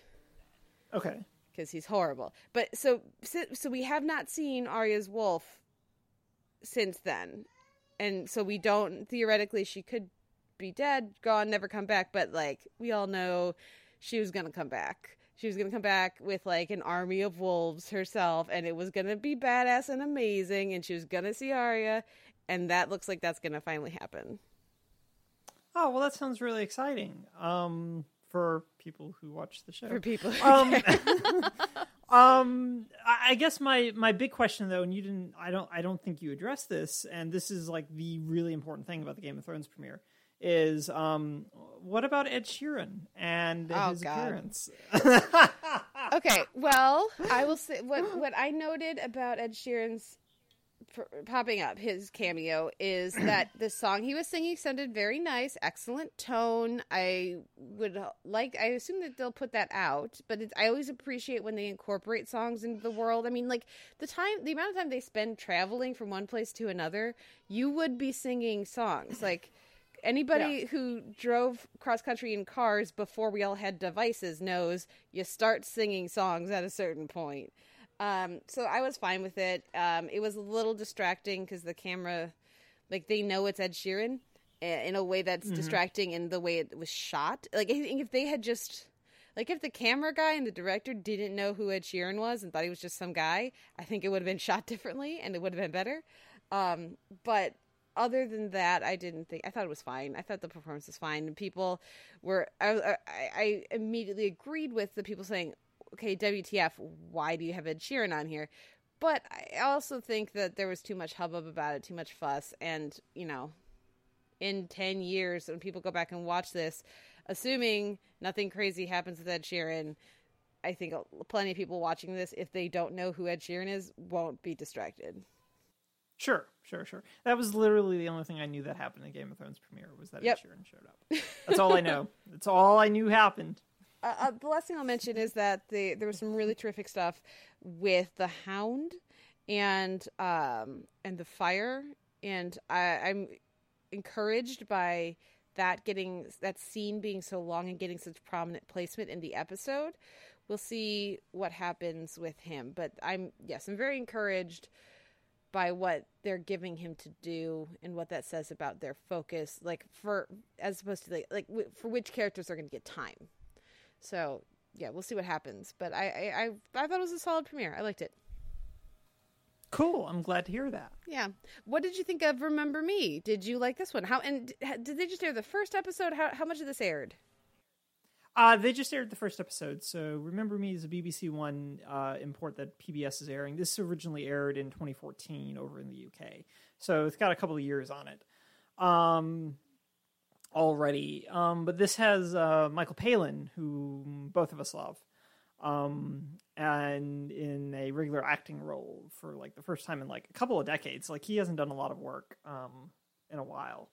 Okay. Because he's horrible. But so we have not seen Arya's wolf since then. And so we don't, theoretically, she could be dead, gone, never come back. But, we all know she was going to come back. She was going to come back with, an army of wolves herself. And it was going to be badass and amazing. And she was going to see Arya. And that looks like that's going to finally happen. Oh, well, that sounds really exciting for people who watch the show. For people who I guess my big question, though, and I don't think you addressed this, and this is the really important thing about the Game of Thrones premiere, is what about Ed Sheeran and his appearance? Okay, well, I will say what I noted about Ed Sheeran's popping up, his cameo, is that the song he was singing sounded very nice, excellent tone. I assume that they'll put that out, but I always appreciate when they incorporate songs into the world. I mean, the amount of time they spend traveling from one place to another, you would be singing songs. Anybody who drove cross-country in cars before we all had devices knows you start singing songs at a certain point. So I was fine with it. It was a little distracting because the camera, they know it's Ed Sheeran in a way that's distracting in the way it was shot. If they had just, if the camera guy and the director didn't know who Ed Sheeran was and thought he was just some guy, I think it would have been shot differently and it would have been better. But other than that, I thought it was fine. I thought the performance was fine. And people were, I immediately agreed with the people saying, okay, WTF, why do you have Ed Sheeran on here? But I also think that there was too much hubbub about it, too much fuss. And, in 10 years, when people go back and watch this, assuming nothing crazy happens with Ed Sheeran, I think plenty of people watching this, if they don't know who Ed Sheeran is, won't be distracted. Sure. That was literally the only thing I knew that happened in Game of Thrones premiere, was that Ed Sheeran showed up. That's all I know. That's all I knew happened. The last thing I'll mention is that there was some really terrific stuff with the Hound and the fire, and I'm encouraged by that getting that scene being so long and getting such prominent placement in the episode. We'll see what happens with him, but I'm very encouraged by what they're giving him to do and what that says about their focus, as opposed to for which characters are going to get time. So, yeah, we'll see what happens. But I thought it was a solid premiere. I liked it. Cool. I'm glad to hear that. Yeah. What did you think of Remember Me? Did you like this one? And did they just air the first episode? How much of this aired? They just aired the first episode. So Remember Me is a BBC One import that PBS is airing. This originally aired in 2014 over in the UK. So it's got a couple of years on it. already. But this has Michael Palin, who both of us love, and in a regular acting role for like the first time in like a couple of decades. Like, he hasn't done a lot of work in a while.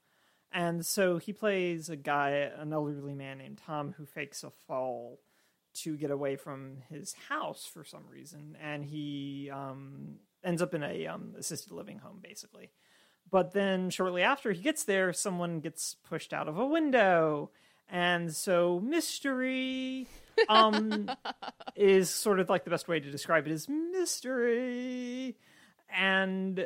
And so he plays a guy, an elderly man named Tom, who fakes a fall to get away from his house for some reason. And he ends up in a assisted living home, basically. But then shortly after he gets there, someone gets pushed out of a window. And so mystery is sort of like the best way to describe it, is mystery. And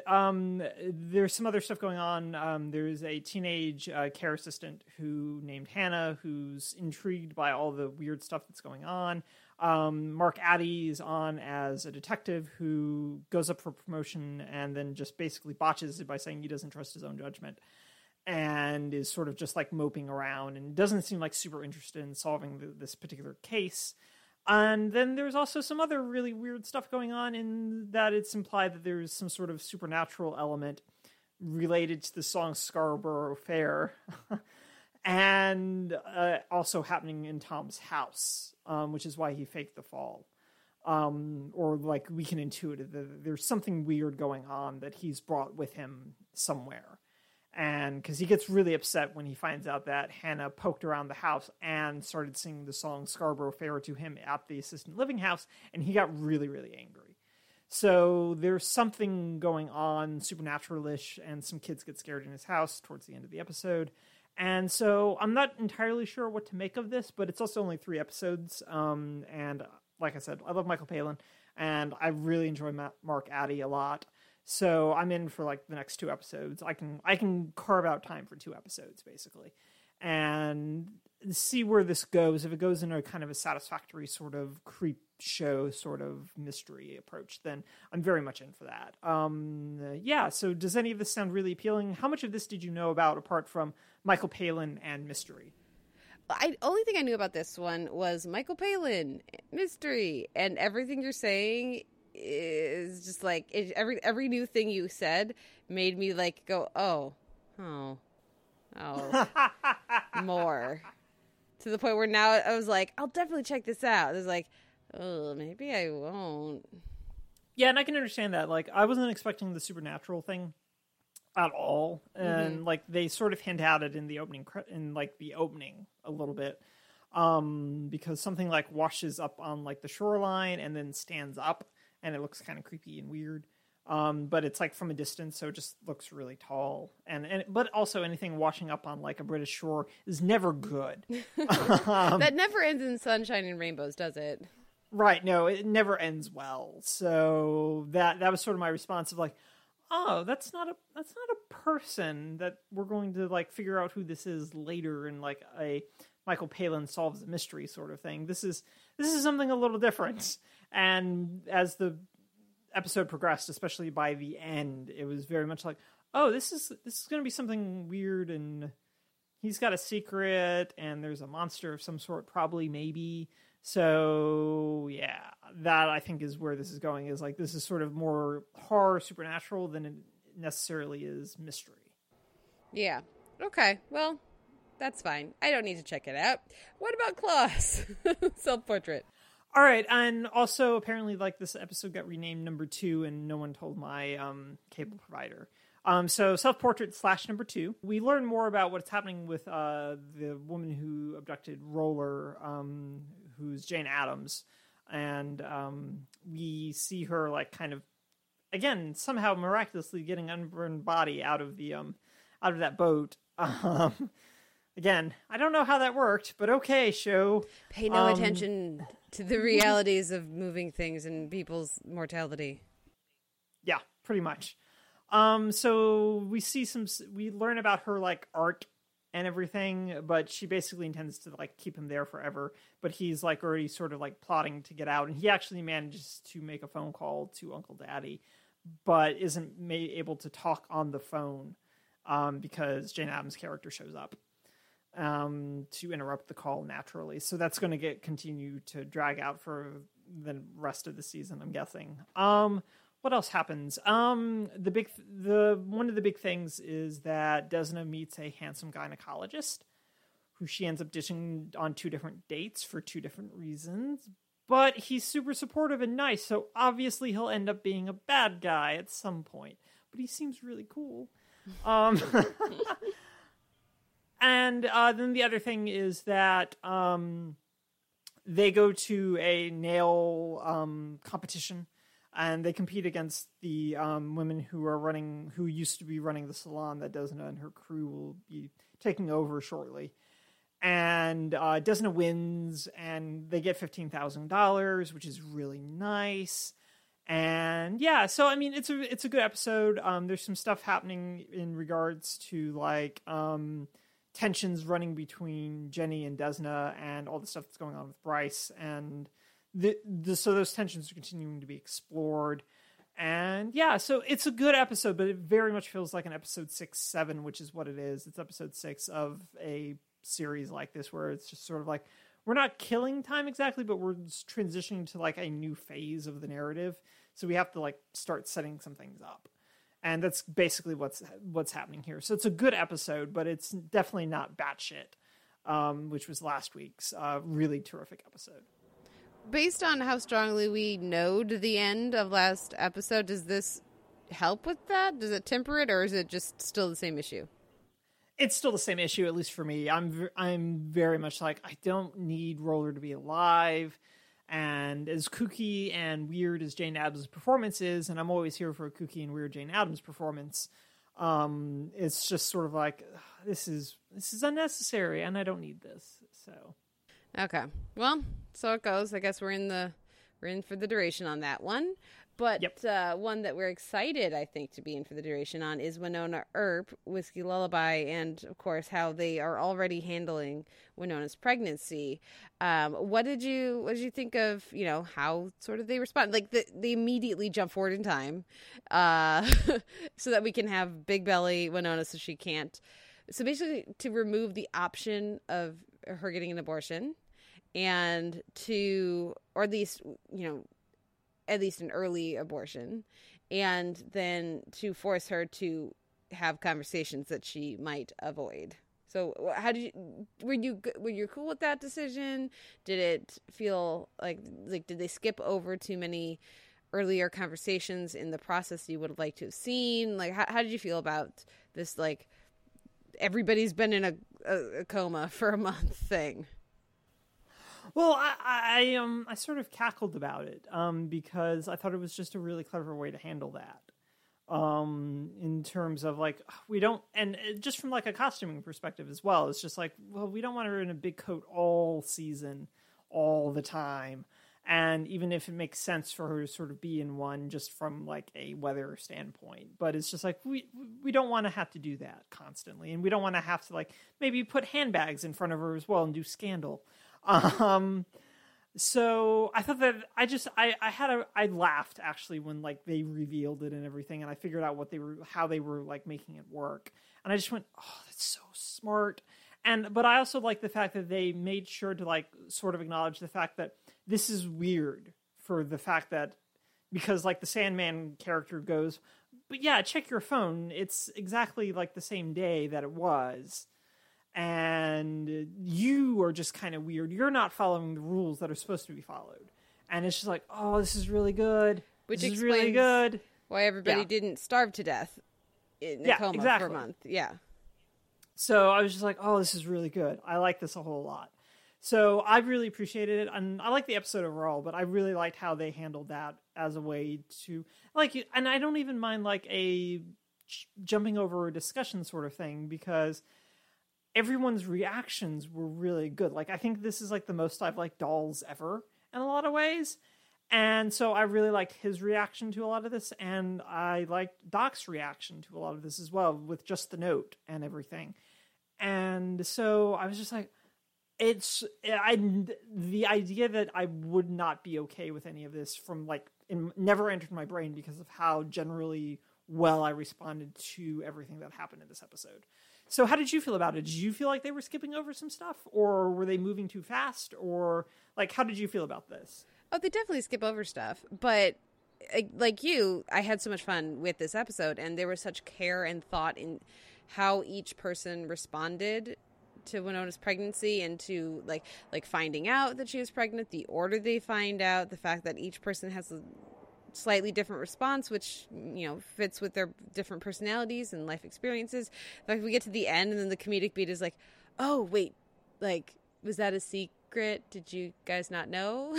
there's some other stuff going on. There's a teenage care assistant named Hannah, who's intrigued by all the weird stuff that's going on. Mark Addy is on as a detective who goes up for promotion and then just basically botches it by saying he doesn't trust his own judgment and is sort of just like moping around and doesn't seem like super interested in solving this particular case. And then there's also some other really weird stuff going on, in that it's implied that there's some sort of supernatural element related to the song Scarborough Fair and also happening in Tom's house, which is why he faked the fall. Or like we can intuit that there's something weird going on that he's brought with him somewhere. And because he gets really upset when he finds out that Hannah poked around the house and started singing the song Scarborough Fair to him at the assistant living house, and he got really, really angry. So there's something going on, supernatural-ish, and some kids get scared in his house towards the end of the episode. And so I'm not entirely sure what to make of this, but it's also only 3 episodes. And like I said, I love Michael Palin, and I really enjoy Mark Addy a lot. So I'm in for like the next 2 episodes. I can carve out time for 2 episodes basically, and see where this goes. If it goes in a kind of a satisfactory sort of creep show sort of mystery approach, then I'm very much in for that. Yeah. So does any of this sound really appealing? How much of this did you know about apart from Michael Palin and mystery? The only thing I knew about this one was Michael Palin, mystery, and everything you're saying is just like every new thing you said made me like go oh more, to the point where now I was like, I'll definitely check this out. It was like, oh, maybe I won't. Yeah, and I can understand that. Like, I wasn't expecting the supernatural thing at all, and mm-hmm. like they sort of hint at it in the opening a little bit. Because something like washes up on like the shoreline and then stands up. And it looks kind of creepy and weird, but it's like from a distance, so it just looks really tall. And but also anything washing up on like a British shore is never good. That never ends in sunshine and rainbows, does it? Right. No, it never ends well. So that was sort of my response of like, oh, that's not a person that we're going to like figure out who this is later in like a Michael Palin solves a mystery sort of thing. This is something a little different. And as the episode progressed, especially by the end, it was very much like, oh, this is going to be something weird, and he's got a secret, and there's a monster of some sort, probably, maybe. So, yeah, that I think is where this is going, is like this is sort of more horror supernatural than it necessarily is mystery. Yeah. Okay. Well, that's fine. I don't need to check it out. What about Klaus? Self-Portrait. All right, and also apparently like this episode got renamed number 2 and no one told my cable provider. So Self-Portrait /number 2. We learn more about what's happening with the woman who abducted Roller, who's Jane Addams. And we see her like kind of, again, somehow miraculously getting unburned body out of that boat. Again, I don't know how that worked, but okay, show. Pay no attention to the realities of moving things and people's mortality. Yeah, pretty much. So we learn about her like art and everything, but she basically intends to like keep him there forever. But he's like already sort of like plotting to get out, and he actually manages to make a phone call to Uncle Daddy, but isn't able to talk on the phone because Jane Addams' character shows up to interrupt the call naturally. So that's going to continue to drag out for the rest of the season, I'm guessing. What else happens? The one of the big things is that Desna meets a handsome gynecologist who she ends up dishing on two different dates for two different reasons. But he's super supportive and nice, so obviously he'll end up being a bad guy at some point. But he seems really cool. And then the other thing is that they go to a nail competition, and they compete against the women who used to be running the salon that Desna and her crew will be taking over shortly. And Desna wins, and they get $15,000, which is really nice. And yeah, so I mean, it's a good episode. There's some stuff happening in regards to like tensions running between Jenny and Desna, and all the stuff that's going on with Bryce, and so those tensions are continuing to be explored. And yeah, so it's a good episode, but it very much feels like an episode 6-7, which is what it is. It's episode 6 of a series like this, where it's just sort of like, we're not killing time exactly, but we're transitioning to like a new phase of the narrative, so we have to like start setting some things up, and that's basically what's happening here. So it's a good episode, but it's definitely not batshit, which was last week's really terrific episode. Based on how strongly we knowed the end of last episode, does this help with that? Does it temper it, or is it just still the same issue? It's still the same issue, at least for me. I'm very much like, I don't need Roller to be alive. And as kooky and weird as Jane Addams' performance is, and I'm always here for a kooky and weird Jane Addams performance, it's just sort of like, this is unnecessary, and I don't need this. So okay, well, so it goes. I guess we're in for the duration on that one. But yep. One that we're excited, I think, to be in for the duration on is Wynonna Earp, Whiskey Lullaby, and, of course, how they are already handling Wynonna's pregnancy. What did you think of, you know, how sort of they respond? Like, they immediately jump forward in time so that we can have Big Belly Wynonna so she can't. So basically to remove the option of her getting an abortion, and to, or at least, you know, at least an early abortion, and then to force her to have conversations that she might avoid. So how did you, were you cool with that decision? Did it feel like, did they skip over too many earlier conversations in the process you would have liked to have seen? Like, how did you feel about this, like, everybody's been in a coma for a month thing? Well, I sort of cackled about it because I thought it was just a really clever way to handle that. In terms of like, we don't, and just from like a costuming perspective as well, it's just like, well, we don't want her in a big coat all season, all the time. And even if it makes sense for her to sort of be in one, just from like a weather standpoint, but it's just like, we don't want to have to do that constantly, and we don't want to have to like maybe put handbags in front of her as well and do Scandal. So I thought that I laughed actually when like they revealed it and everything, and I figured out how they were like making it work, and I just went, oh, that's so smart. And, but I also like the fact that they made sure to like sort of acknowledge the fact that this is weird, for the fact that, because like the Sandman character goes, but yeah, check your phone. It's exactly like the same day that it was. And you are just kind of weird. You're not following the rules that are supposed to be followed. And it's just like, oh, this is really good. Which is really good. Why everybody didn't starve to death in a coma for a month. Yeah. So I was just like, oh, this is really good. I like this a whole lot. So I really appreciated it. And I like the episode overall, but I really liked how they handled that as a way to like, and I don't even mind like a jumping over a discussion sort of thing, because everyone's reactions were really good. Like, I think this is like the most I've liked Dolls ever in a lot of ways. And so I really liked his reaction to a lot of this. And I liked Doc's reaction to a lot of this as well, with just the note and everything. And so I was just like, the idea that I would not be okay with any of this from like, never entered my brain because of how generally well I responded to everything that happened in this episode. So how did you feel about it? Did you feel like they were skipping over some stuff, or were they moving too fast, or like, how did you feel about this? Oh, they definitely skip over stuff, but like you, I had so much fun with this episode, and there was such care and thought in how each person responded to Wynonna's pregnancy and to like finding out that she was pregnant, the order they find out, the fact that each person has a slightly different response, which, you know, fits with their different personalities and life experiences. Like, we get to the end and then the comedic beat is like, oh wait, like, was that a secret? Did you guys not know?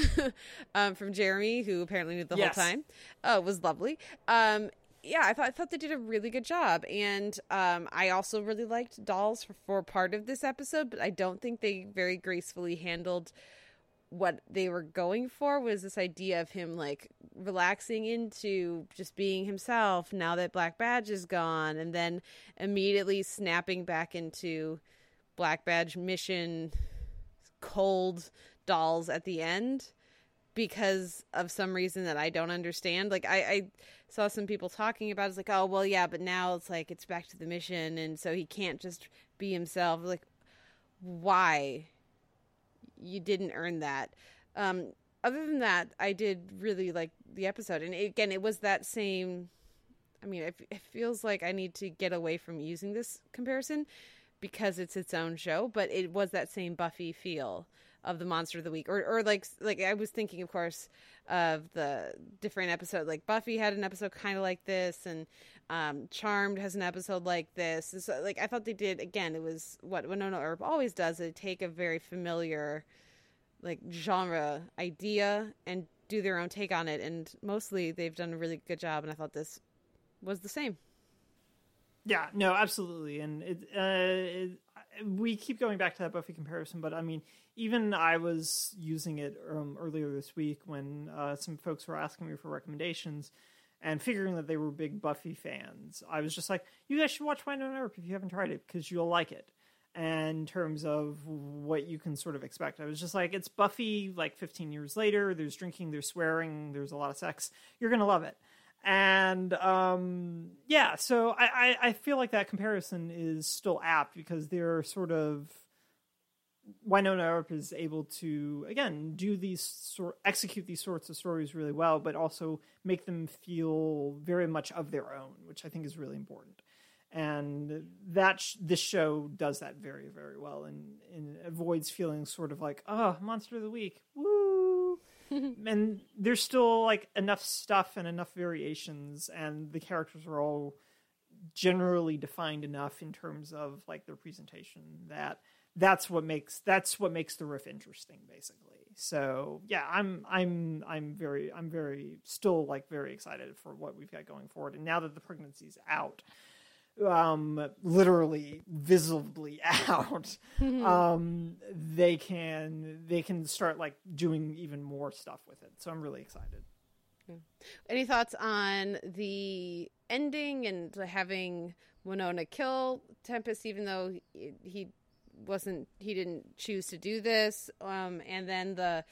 From Jeremy, who apparently knew the whole time. Oh, it was lovely. Yeah, I thought they did a really good job. And I also really liked dolls for part of this episode, but I don't think they very gracefully handled what they were going for, was this idea of him like relaxing into just being himself now that Black Badge is gone, and then immediately snapping back into Black Badge mission cold dolls at the end because of some reason that I don't understand. Like, I saw some people talking about it. It's like, oh, well, yeah, but now it's like it's back to the mission, and so he can't just be himself. Like, why? You didn't earn that. Other than that, I did really like the episode. And again, it was that same... I mean, it feels like I need to get away from using this comparison because it's its own show, but it was that same Buffy feel of the Monster of the Week. Or like I was thinking, of course, of the different episode. Like, Buffy had an episode kind of like this, and Charmed has an episode like this. And so, like, I thought they did, again, it was what Wynonna Earp always does, they take a very familiar, like, genre idea and do their own take on it. And mostly they've done a really good job, and I thought this was the same. Yeah, no, absolutely. And we keep going back to that Buffy comparison, but I mean, even I was using it earlier this week when some folks were asking me for recommendations and figuring that they were big Buffy fans. I was just like, you guys should watch Wynonna Earp if you haven't tried it, because you'll like it. And in terms of what you can sort of expect, I was just like, it's Buffy like 15 years later. There's drinking, there's swearing, there's a lot of sex. You're going to love it. And yeah, so I feel like that comparison is still apt, because they're sort of... Wynonna Earp is able to, again, do these execute these sorts of stories really well, but also make them feel very much of their own, which I think is really important. And that this show does that very, very well, and avoids feeling sort of like, oh, Monster of the Week, woo! And there's still like enough stuff and enough variations, and the characters are all generally defined enough in terms of like their presentation that... That's what makes the riff interesting, basically. So yeah, I'm very still like very excited for what we've got going forward. And now that the pregnancy's out, literally visibly out, they can start like doing even more stuff with it. So I'm really excited. Yeah. Any thoughts on the ending and having Wynonna kill Tempest, even though he didn't choose to do this, and then the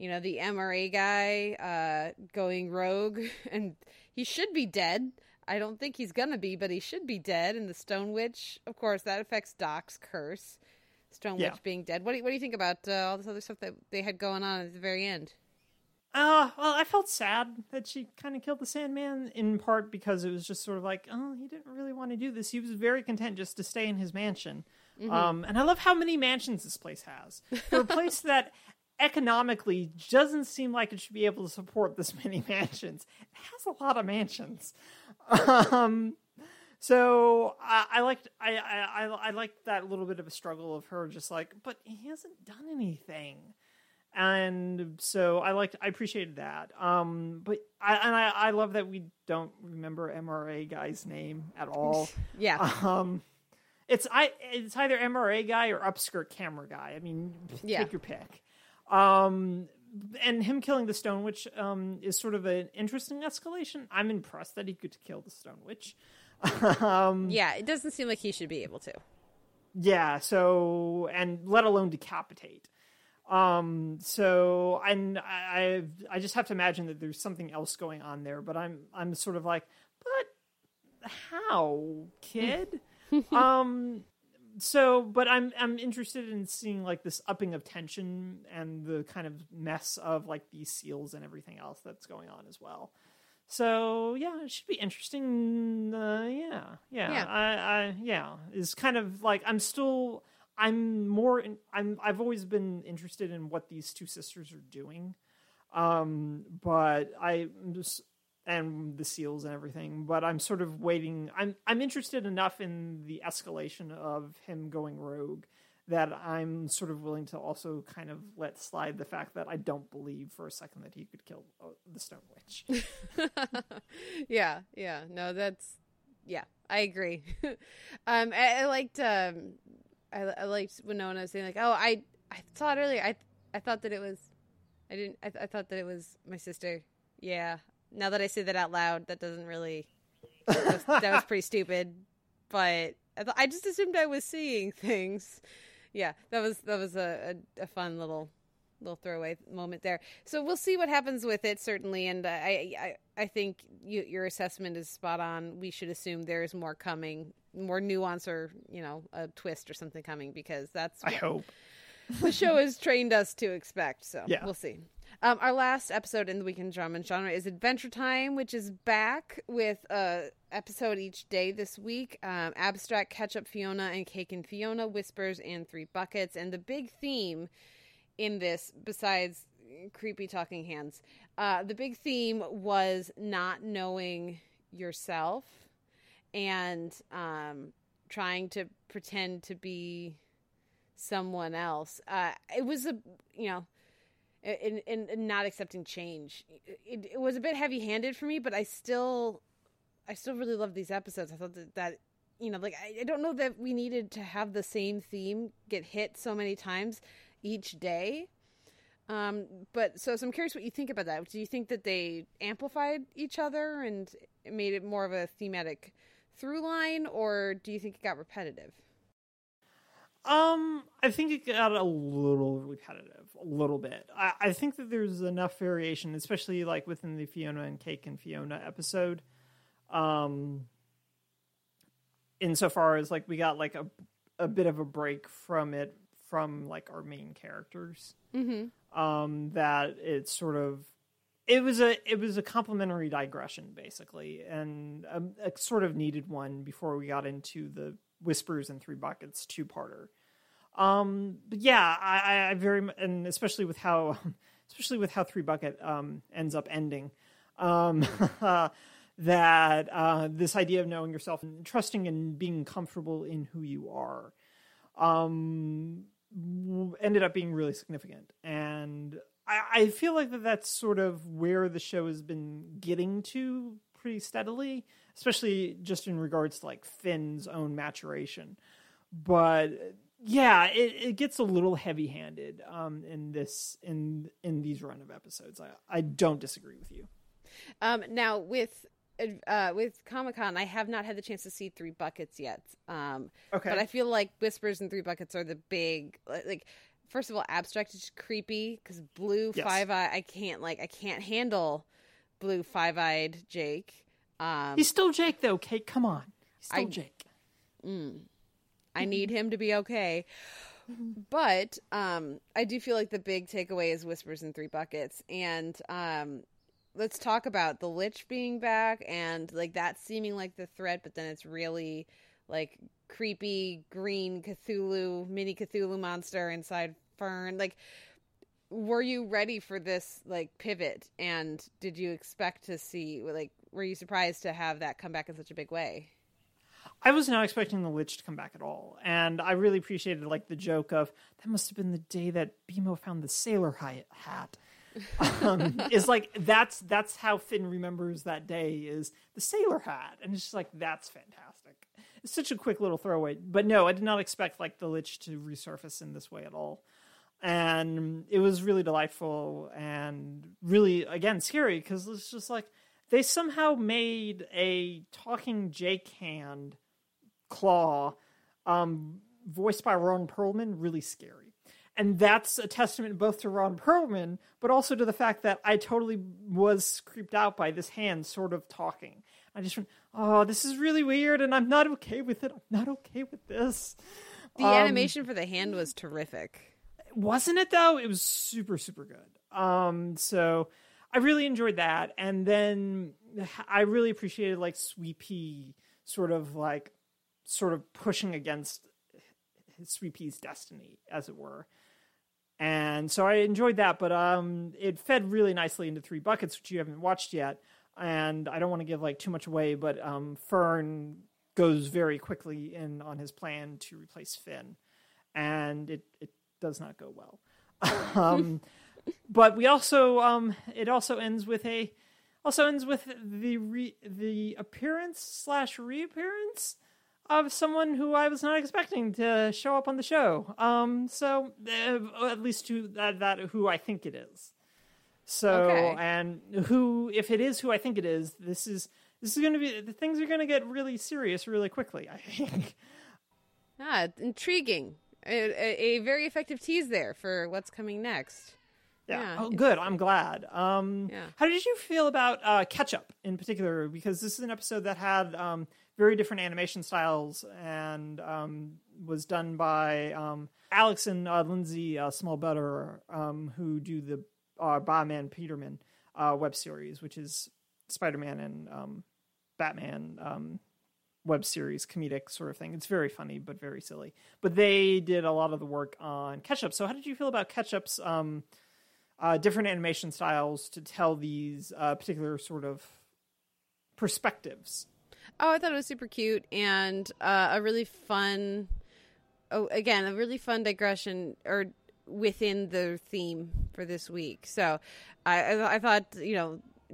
MRA guy going rogue, and he should be dead. I don't think he's gonna be, but he should be dead. And the Stone Witch, of course, that affects Doc's curse. Stone Witch being dead. What do you think about all this other stuff that they had going on at the very end? Well, I felt sad that she kind of killed the Sandman, in part because it was just sort of like, oh, he didn't really want to do this. He was very content just to stay in his mansion. Mm-hmm. And I love how many mansions this place has. For a place that economically doesn't seem like it should be able to support this many mansions, it has a lot of mansions. So I liked that little bit of a struggle of her just like, but he hasn't done anything. And so I appreciated that. But I love that we don't remember MRA guy's name at all. Yeah. It's either MRA guy or upskirt camera guy. I mean, take your pick. And him killing the Stone Witch is sort of an interesting escalation. I'm impressed that he could kill the Stone Witch. Yeah, it doesn't seem like he should be able to. Yeah, so, and let alone decapitate. So, and I just have to imagine that there's something else going on there. But I'm sort of like, but how, kid? But I'm interested in seeing like this upping of tension and the kind of mess of like these seals and everything else that's going on as well. So yeah, it should be interesting. Yeah. Is kind of like, I'm still I've always been interested in what these two sisters are doing, but I'm just, and the seals and everything, but I'm sort of waiting. I'm interested enough in the escalation of him going rogue that I'm sort of willing to also kind of let slide the fact that I don't believe for a second that he could kill the Stone Witch. Yeah. No, that's, yeah, I agree. I liked Wynonna saying like, oh, I saw it earlier. I thought that it was my sister. Yeah. Now that I say that out loud, that doesn't really, that was pretty stupid, but I just assumed I was seeing things. Yeah, that was a fun little throwaway moment there. So we'll see what happens with it, certainly. And I think your assessment is spot on. We should assume there's more coming, more nuance, or a twist or something coming, because that's what I hope the show has trained us to expect. So yeah. We'll see. Our last episode in the Week in Drama and Genre is Adventure Time, which is back with an episode each day this week. Abstract, Ketchup, Fiona, and Cake and Fiona, Whispers, and Three Buckets. And the big theme in this, besides creepy talking hands, the big theme was not knowing yourself and trying to pretend to be someone else. It was in not accepting change. It was a bit heavy-handed for me, but I still really love these episodes. I thought I don't know that we needed to have the same theme get hit so many times each day. So I'm curious what you think about that. Do you think that they amplified each other and it made it more of a thematic through line, or do you think it got repetitive? I think it got a little repetitive, a little bit. I think that there's enough variation, especially like within the Fiona and Cake and Fiona episode. Insofar as like we got like a bit of a break from it, from like our main characters, mm-hmm. That it's sort of, it was a complimentary digression basically, and a sort of needed one before we got into the Whispers and Three Buckets two-parter. But yeah, I very much, and especially with how Three Bucket ends up ending, that this idea of knowing yourself and trusting and being comfortable in who you are ended up being really significant. And I feel like that's sort of where the show has been getting to pretty steadily, especially just in regards to like Finn's own maturation. But yeah, it gets a little heavy-handed in these run of episodes. I don't disagree with you. Now with Comic-Con, I have not had the chance to see Three Buckets yet. Okay. But I feel like Whispers and Three Buckets are the big, like, first of all, Abstract is creepy because blue, yes. Five-Eye, I can't handle blue five-eyed Jake. He's still Jake, though, Kate. Come on. He's still Jake. I need him to be okay. But I do feel like the big takeaway is Whispers and Three Buckets. And let's talk about the Lich being back and like that seeming like the threat, but then it's really like creepy green Cthulhu, mini Cthulhu monster inside Fern. Like, were you ready for this like pivot? And did you expect to see like, were you surprised to have that come back in such a big way? I was not expecting the Lich to come back at all. And I really appreciated like the joke of, that must have been the day that Bimo found the sailor hat. It's like, that's how Finn remembers that day, is the sailor hat. And it's just like, that's fantastic. It's such a quick little throwaway. But no, I did not expect like the Lich to resurface in this way at all. And it was really delightful and really, again, scary, because it's just like, they somehow made a talking Jake hand claw, voiced by Ron Perlman, really scary. And that's a testament both to Ron Perlman, but also to the fact that I totally was creeped out by this hand sort of talking. I just went, oh, this is really weird, and I'm not okay with it. I'm not okay with this. The animation for the hand was terrific. Wasn't it, though? It was super, super good. So I really enjoyed that. And then I really appreciated like Sweepy sort of pushing against his 3P's destiny, as it were. And so I enjoyed that, but it fed really nicely into Three Buckets, which you haven't watched yet. And I don't want to give like too much away, but Fern goes very quickly in on his plan to replace Finn, and it does not go well. But we also it also ends with the appearance / reappearance of someone who I was not expecting to show up on the show. So at least to that who I think it is. So, okay. And who, if it is who I think it is, this is going to be, the things are going to get really serious really quickly, I think. Intriguing. A very effective tease there for what's coming next. Yeah. Oh, good. I'm glad. How did you feel about Ketchup in particular? Because this is an episode that had very different animation styles and was done by Alex and Lindsay Smallbutter, who do the Batman Peterman web series, which is Spider-Man and Batman web series, comedic sort of thing. It's very funny, but very silly. But they did a lot of the work on Ketchup. So how did you feel about Ketchup's... different animation styles to tell these particular sort of perspectives? Oh, I thought it was super cute and a really fun digression or within the theme for this week. So I thought,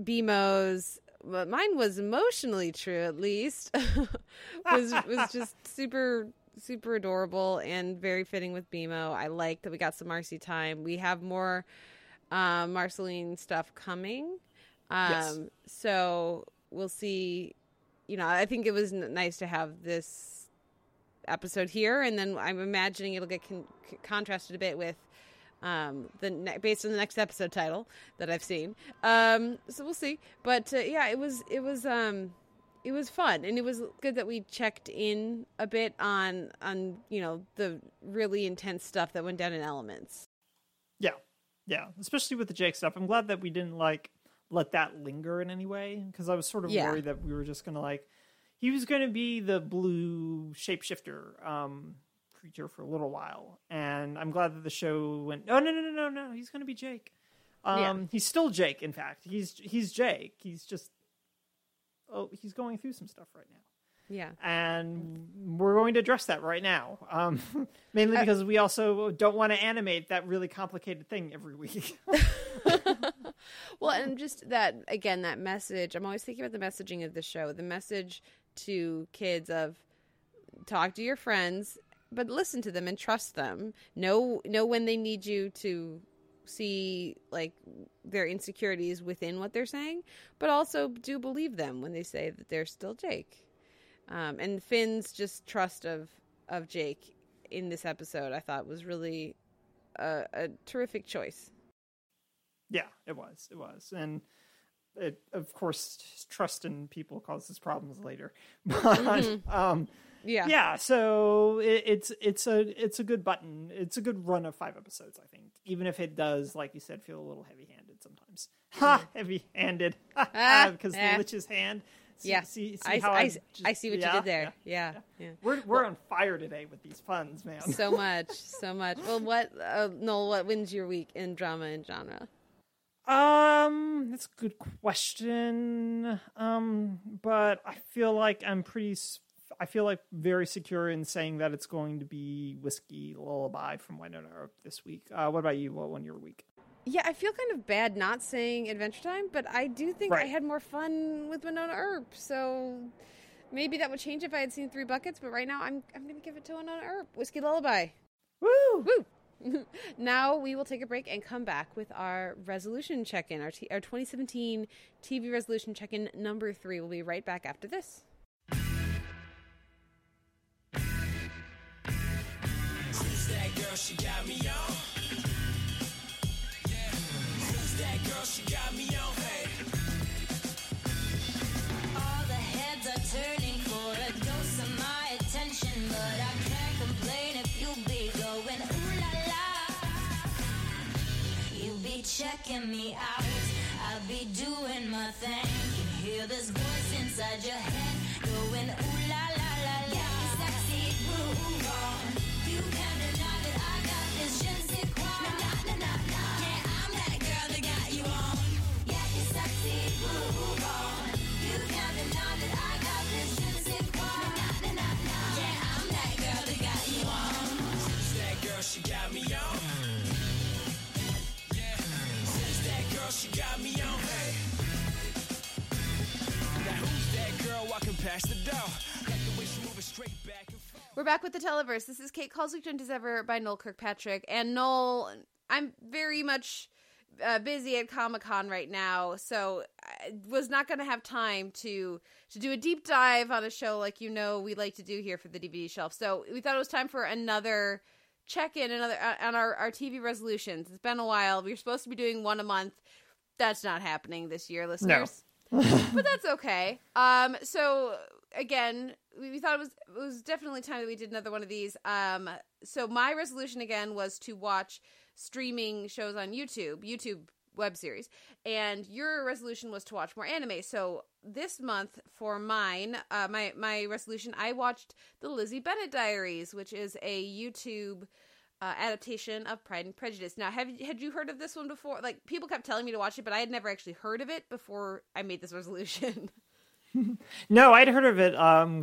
BMO's, but mine was emotionally true at least, was just super adorable and very fitting with BMO. I like that we got some Marcy time. We have more Marceline stuff coming. Yes. So we'll see, I think it was nice to have this episode here. And then I'm imagining it'll get contrasted a bit with, based on the next episode title that I've seen. So we'll see, but it was fun, and it was good that we checked in a bit on, the really intense stuff that went down in Elements. Yeah. Yeah, especially with the Jake stuff. I'm glad that we didn't let that linger in any way, because I was sort of worried that we were just going to he was going to be the blue shapeshifter creature for a little while. And I'm glad that the show went, oh, no, he's going to be Jake. He's still Jake, in fact. He's Jake. He's just, he's going through some stuff right now. Yeah. And we're going to address that right now. Mainly because we also don't want to animate that really complicated thing every week. Well, and just that message, I'm always thinking about the messaging of the show, the message to kids of talk to your friends, but listen to them and trust them. Know when they need you to see their insecurities within what they're saying, but also do believe them when they say that they're still Jake. And Finn's just trust of Jake in this episode, I thought, was really a terrific choice. Yeah, it was. And it, of course, trust in people causes problems later. But so it's a good button. It's a good run of 5 episodes, I think. Even if it does, like you said, feel a little heavy-handed sometimes. Ha! Heavy-handed. Because the Lich's hand... Yeah, I see what you did there. Yeah. We're on fire today with these puns, man. So much. Well, what Noel? What wins your week in drama and genre? That's a good question. But I feel like very secure in saying that it's going to be Whiskey Lullaby from Wynonna Earp this week. What about you? What won your week? Yeah, I feel kind of bad not saying Adventure Time, but I do think I had more fun with Wynonna Earp, so maybe that would change if I had seen Three Buckets, but right now I'm going to give it to Wynonna Earp. Whiskey Lullaby. Woo! Now we will take a break and come back with our resolution check-in, our 2017 TV resolution check-in number 3. We'll be right back after this. Who's that girl? She got me on. She got me on, hey. All the heads are turning for a dose of my attention, but I can't complain if you be going ooh la la. You be checking me out, I be doing my thing. You hear this voice inside your head going ooh la la la la. Get me sexy groove on. We're back with the Televerse. This is Kate Kalsuk, joined as ever by Noel Kirkpatrick. And Noel, I'm very much busy at Comic-Con right now, so I was not going to have time to do a deep dive on a show like you know we like to do here for the DVD Shelf. So we thought it was time for another check-in, another on our TV resolutions. It's been a while. We were supposed to be doing one a month. That's not happening this year, listeners. No. But that's okay. So again, we thought it was definitely time that we did another one of these. So my resolution again was to watch streaming shows on YouTube web series, and your resolution was to watch more anime. So this month for mine, my resolution, I watched The Lizzie Bennet Diaries, which is a YouTube adaptation of Pride and Prejudice. Now, had you heard of this one before? Like, people kept telling me to watch it, but I had never actually heard of it before I made this resolution. No, I'd heard of it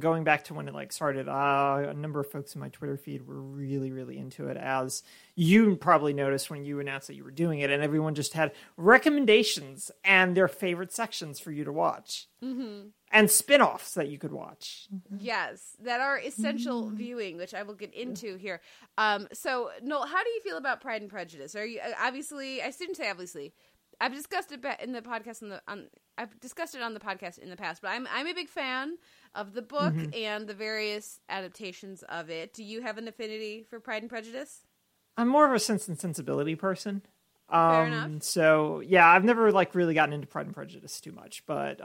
going back to when it started. A number of folks in my Twitter feed were really, really into it, as you probably noticed when you announced that you were doing it, and everyone just had recommendations and their favorite sections for you to watch. Mm-hmm. And spin-offs that you could watch. Yes, that are essential viewing, which I will get into here. So, Noel, how do you feel about Pride and Prejudice? Are you obviously? I shouldn't say obviously. I've discussed it in the podcast I've discussed it on the podcast in the past, but I'm a big fan of the book and the various adaptations of it. Do you have an affinity for Pride and Prejudice? I'm more of a Sense and Sensibility person. Fair enough. So yeah, I've never really gotten into Pride and Prejudice too much, but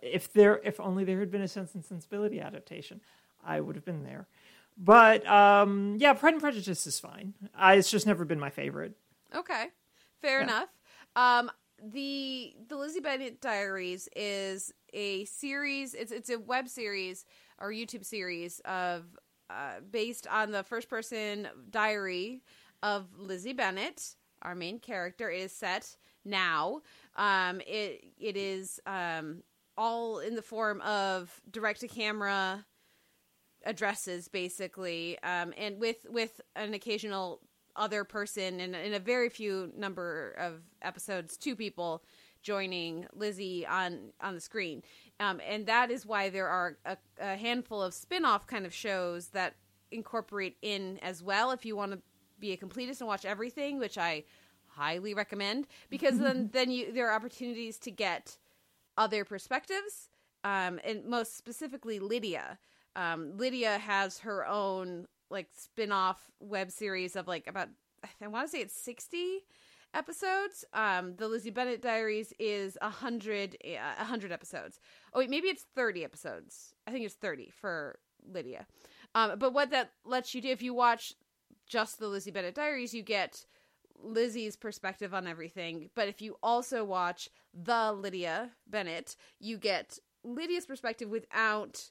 if only there had been a Sense and Sensibility adaptation, I would have been there. But yeah, Pride and Prejudice is fine. It's just never been my favorite. Okay, fair enough. The Lizzie Bennet Diaries is a series. It's a web series or YouTube series of based on the first person diary of Lizzie Bennet. Our main character is set now. It is all in the form of direct to camera addresses, basically, and with an occasional other person, and in a very few number of episodes, two people joining Lizzie on the screen. And that is why there are a handful of spin-off kind of shows that incorporate in as well, if you want to be a completist and watch everything, which I highly recommend, because then there are opportunities to get other perspectives, and most specifically Lydia. Lydia has her own spin-off web series of about, I want to say it's 60 episodes. The Lizzie Bennet Diaries is 100 episodes. Oh wait, maybe it's 30 episodes. I think it's 30 for Lydia. But what that lets you do, if you watch just the Lizzie Bennet Diaries, you get Lizzie's perspective on everything. But if you also watch the Lydia Bennet, you get Lydia's perspective without,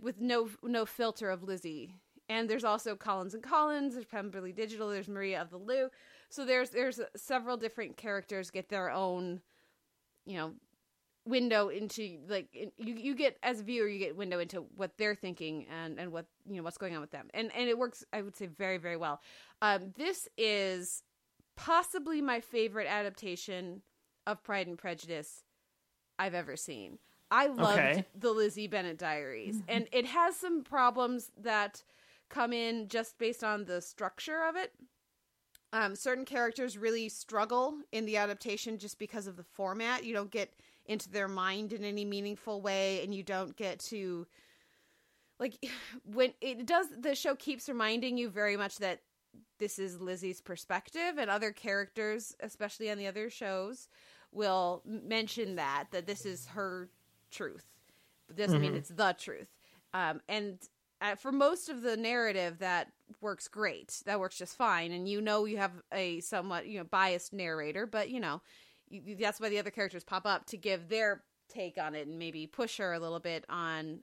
with no filter of Lizzie. And there's also Collins and Collins, there's Pemberley Digital, there's Maria of the Lou. So there's several different characters get their own, window into you get, as a viewer, you get window into what they're thinking and what what's going on with them, and it works, I would say, very, very well. This is possibly my favorite adaptation of Pride and Prejudice I've ever seen. I loved the Lizzie Bennet Diaries, and it has some problems that come in just based on the structure of it. Certain characters really struggle in the adaptation just because of the format. You don't get into their mind in any meaningful way, and you don't get to when it does, the show keeps reminding you very much that this is Lizzie's perspective, and other characters, especially on the other shows, will mention that this is her truth. It doesn't mean it's the truth. And for most of the narrative, that works great. That works just fine. And you have a somewhat biased narrator, but that's why the other characters pop up, to give their take on it and maybe push her a little bit on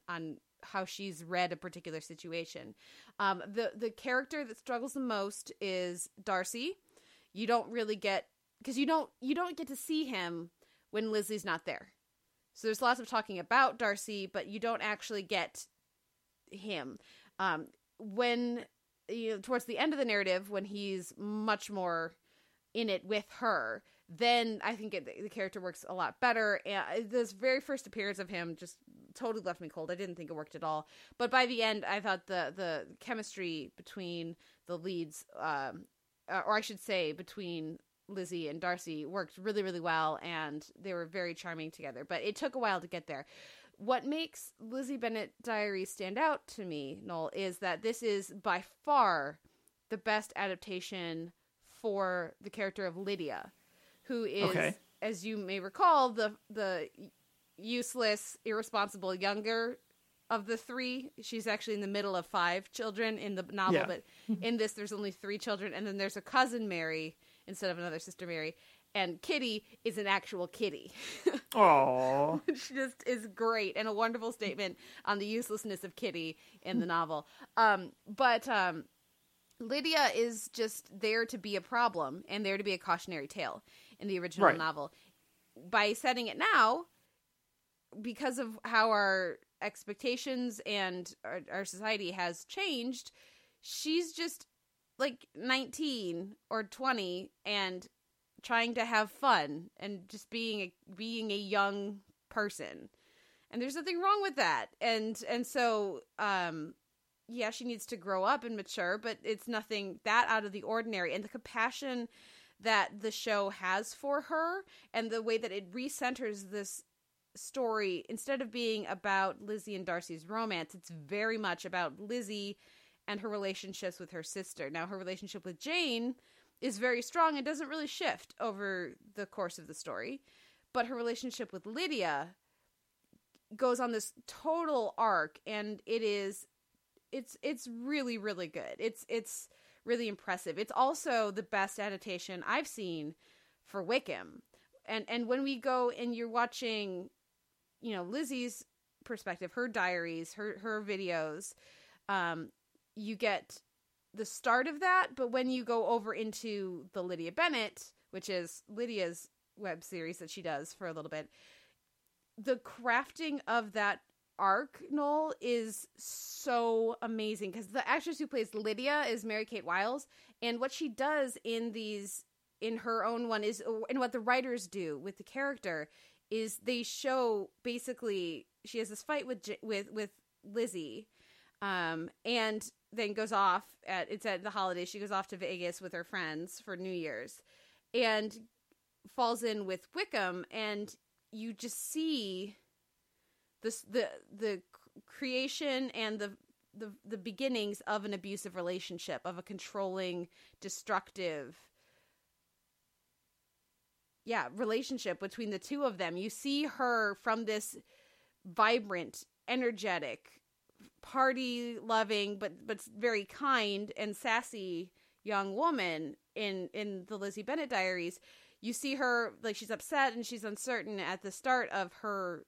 how she's read a particular situation. The character that struggles the most is Darcy. You don't really get, because you don't get to see him when Lizzie's not there. So there's lots of talking about Darcy, but you don't actually get him. When towards the end of the narrative, when he's much more in it with her, then I think the character works a lot better. And this very first appearance of him just totally left me cold. I didn't think it worked at all. But by the end, I thought the chemistry between the leads, or I should say between Lizzie and Darcy, worked really, really well, and they were very charming together. But it took a while to get there. What makes Lizzie Bennett Diaries stand out to me, Noel, is that this is by far the best adaptation for the character of Lydia, who is, as you may recall, the useless, irresponsible younger of the three. She's actually in the middle of five children in the novel, but in this there's only three children, and then there's a cousin Mary instead of another sister Mary, and Kitty is an actual Kitty. Aww. Which just is great, and a wonderful statement on the uselessness of Kitty in the novel. But Lydia is just there to be a problem and there to be a cautionary tale in the original novel. By setting it now, because of how our expectations and our society has changed, she's just like 19 or 20 and trying to have fun and just being a young person. And there's nothing wrong with that. And so, yeah, she needs to grow up and mature, but it's nothing that out of the ordinary. And the compassion that the show has for her and the way that it recenters this story, instead of being about Lizzie and Darcy's romance, it's very much about Lizzie and her relationships with her sister. Now, her relationship with Jane is very strong and doesn't really shift over the course of the story. But her relationship with Lydia goes on this total arc, and it's really, really good. It's really impressive. It's also the best adaptation I've seen for Wickham. And when we go and you're watching, Lizzie's perspective, her diaries, her videos, you get the start of that. But when you go over into the Lydia Bennett, which is Lydia's web series that she does for a little bit, the crafting of that arc, Noel, is so amazing, because the actress who plays Lydia is Mary Kate Wiles, and what she does in her own one is, and what the writers do with the character is, they show basically she has this fight with Lizzie, and then goes off at the holidays. She goes off to Vegas with her friends for New Year's, and falls in with Wickham, and you just see the creation and the beginnings of an abusive relationship, of a controlling, destructive, relationship between the two of them. You see her from this vibrant, energetic, party-loving, but very kind and sassy young woman in the Lizzie Bennett Diaries. You see her, like, she's upset and she's uncertain at the start of her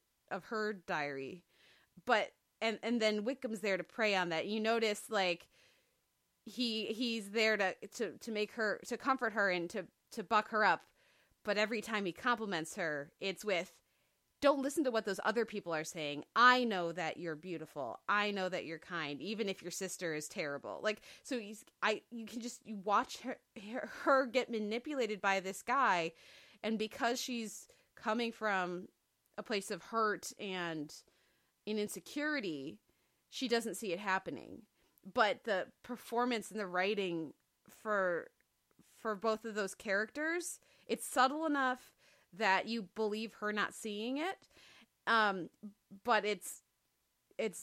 diary, but and then Wickham's there to prey on that. You notice, like, he's there to make her, to comfort her and to buck her up, but every time he compliments her, it's with, don't listen to what those other people are saying. I know that you're beautiful. I know that you're kind, even if your sister is terrible. Like, so you watch her get manipulated by this guy, and because she's coming from a place of hurt and in insecurity, she doesn't see it happening. But the performance and the writing for both of those characters, it's subtle enough that you believe her not seeing it, but it's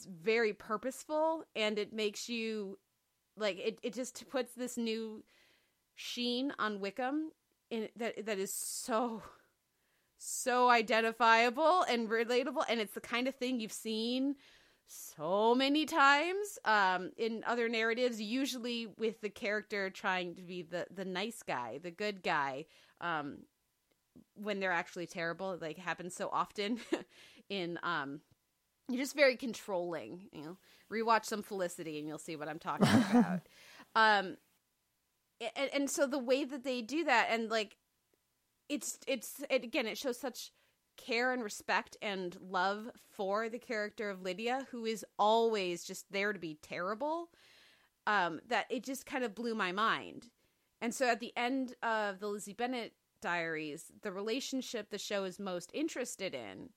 very purposeful, and it makes you, like, it just puts this new sheen on Wickham that is so identifiable and relatable, and it's the kind of thing you've seen so many times in other narratives, usually with the character trying to be the nice guy, the good guy, when they're actually terrible. It happens so often in You're just very controlling, you know. Rewatch some Felicity and you'll see what I'm talking about. And so the way that they do that, and like it shows such care and respect and love for the character of Lydia, who is always just there to be terrible, that it just kind of blew my mind. And so at the end of the Lizzie Bennet Diaries, the relationship the show is most interested in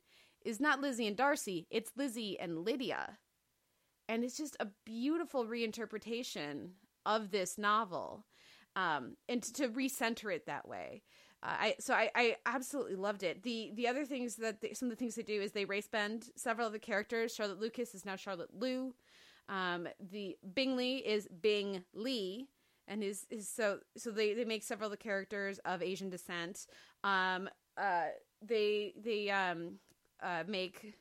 is not Lizzie and Darcy, it's Lizzie and Lydia. And it's just a beautiful reinterpretation of this novel, and to recenter it that way. I absolutely loved it. The other things that some of the things they do is they race bend several of the characters. Charlotte Lucas is now Charlotte Lou. The Bingley is Bing Lee, and so they make several of the characters of Asian descent. They make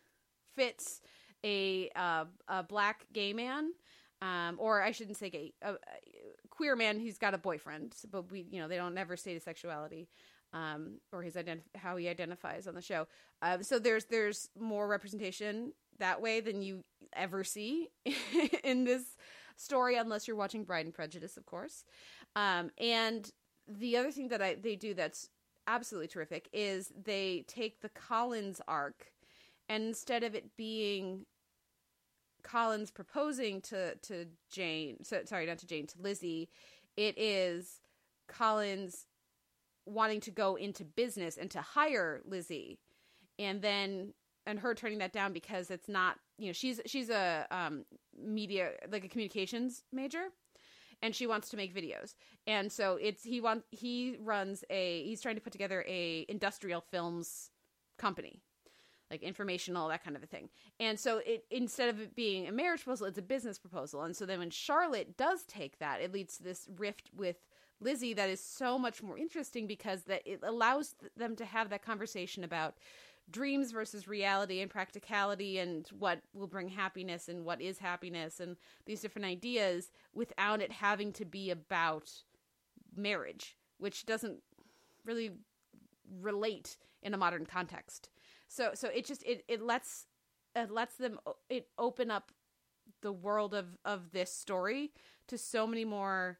Fitz a black gay man, or I shouldn't say gay, queer man who's got a boyfriend, but they don't ever state his sexuality, or his how he identifies on the show. So there's more representation that way than you ever see in this story, unless you're watching Pride and Prejudice, of course. And the other thing that they do that's absolutely terrific is they take the Collins arc, and instead of it being Collins proposing to Jane, to Lizzie, it is Collins wanting to go into business and to hire Lizzie, and her turning that down because it's not, she's a media, like a communications major, and she wants to make videos, and so he's trying to put together a industrial films company, like informational, that kind of a thing. And so instead of it being a marriage proposal, it's a business proposal. And so then when Charlotte does take that, it leads to this rift with Lizzie that is so much more interesting, because that it allows them to have that conversation about dreams versus reality and practicality and what will bring happiness and what is happiness and these different ideas without it having to be about marriage, which doesn't really relate in a modern context. So it just it lets them open up the world of this story to so many more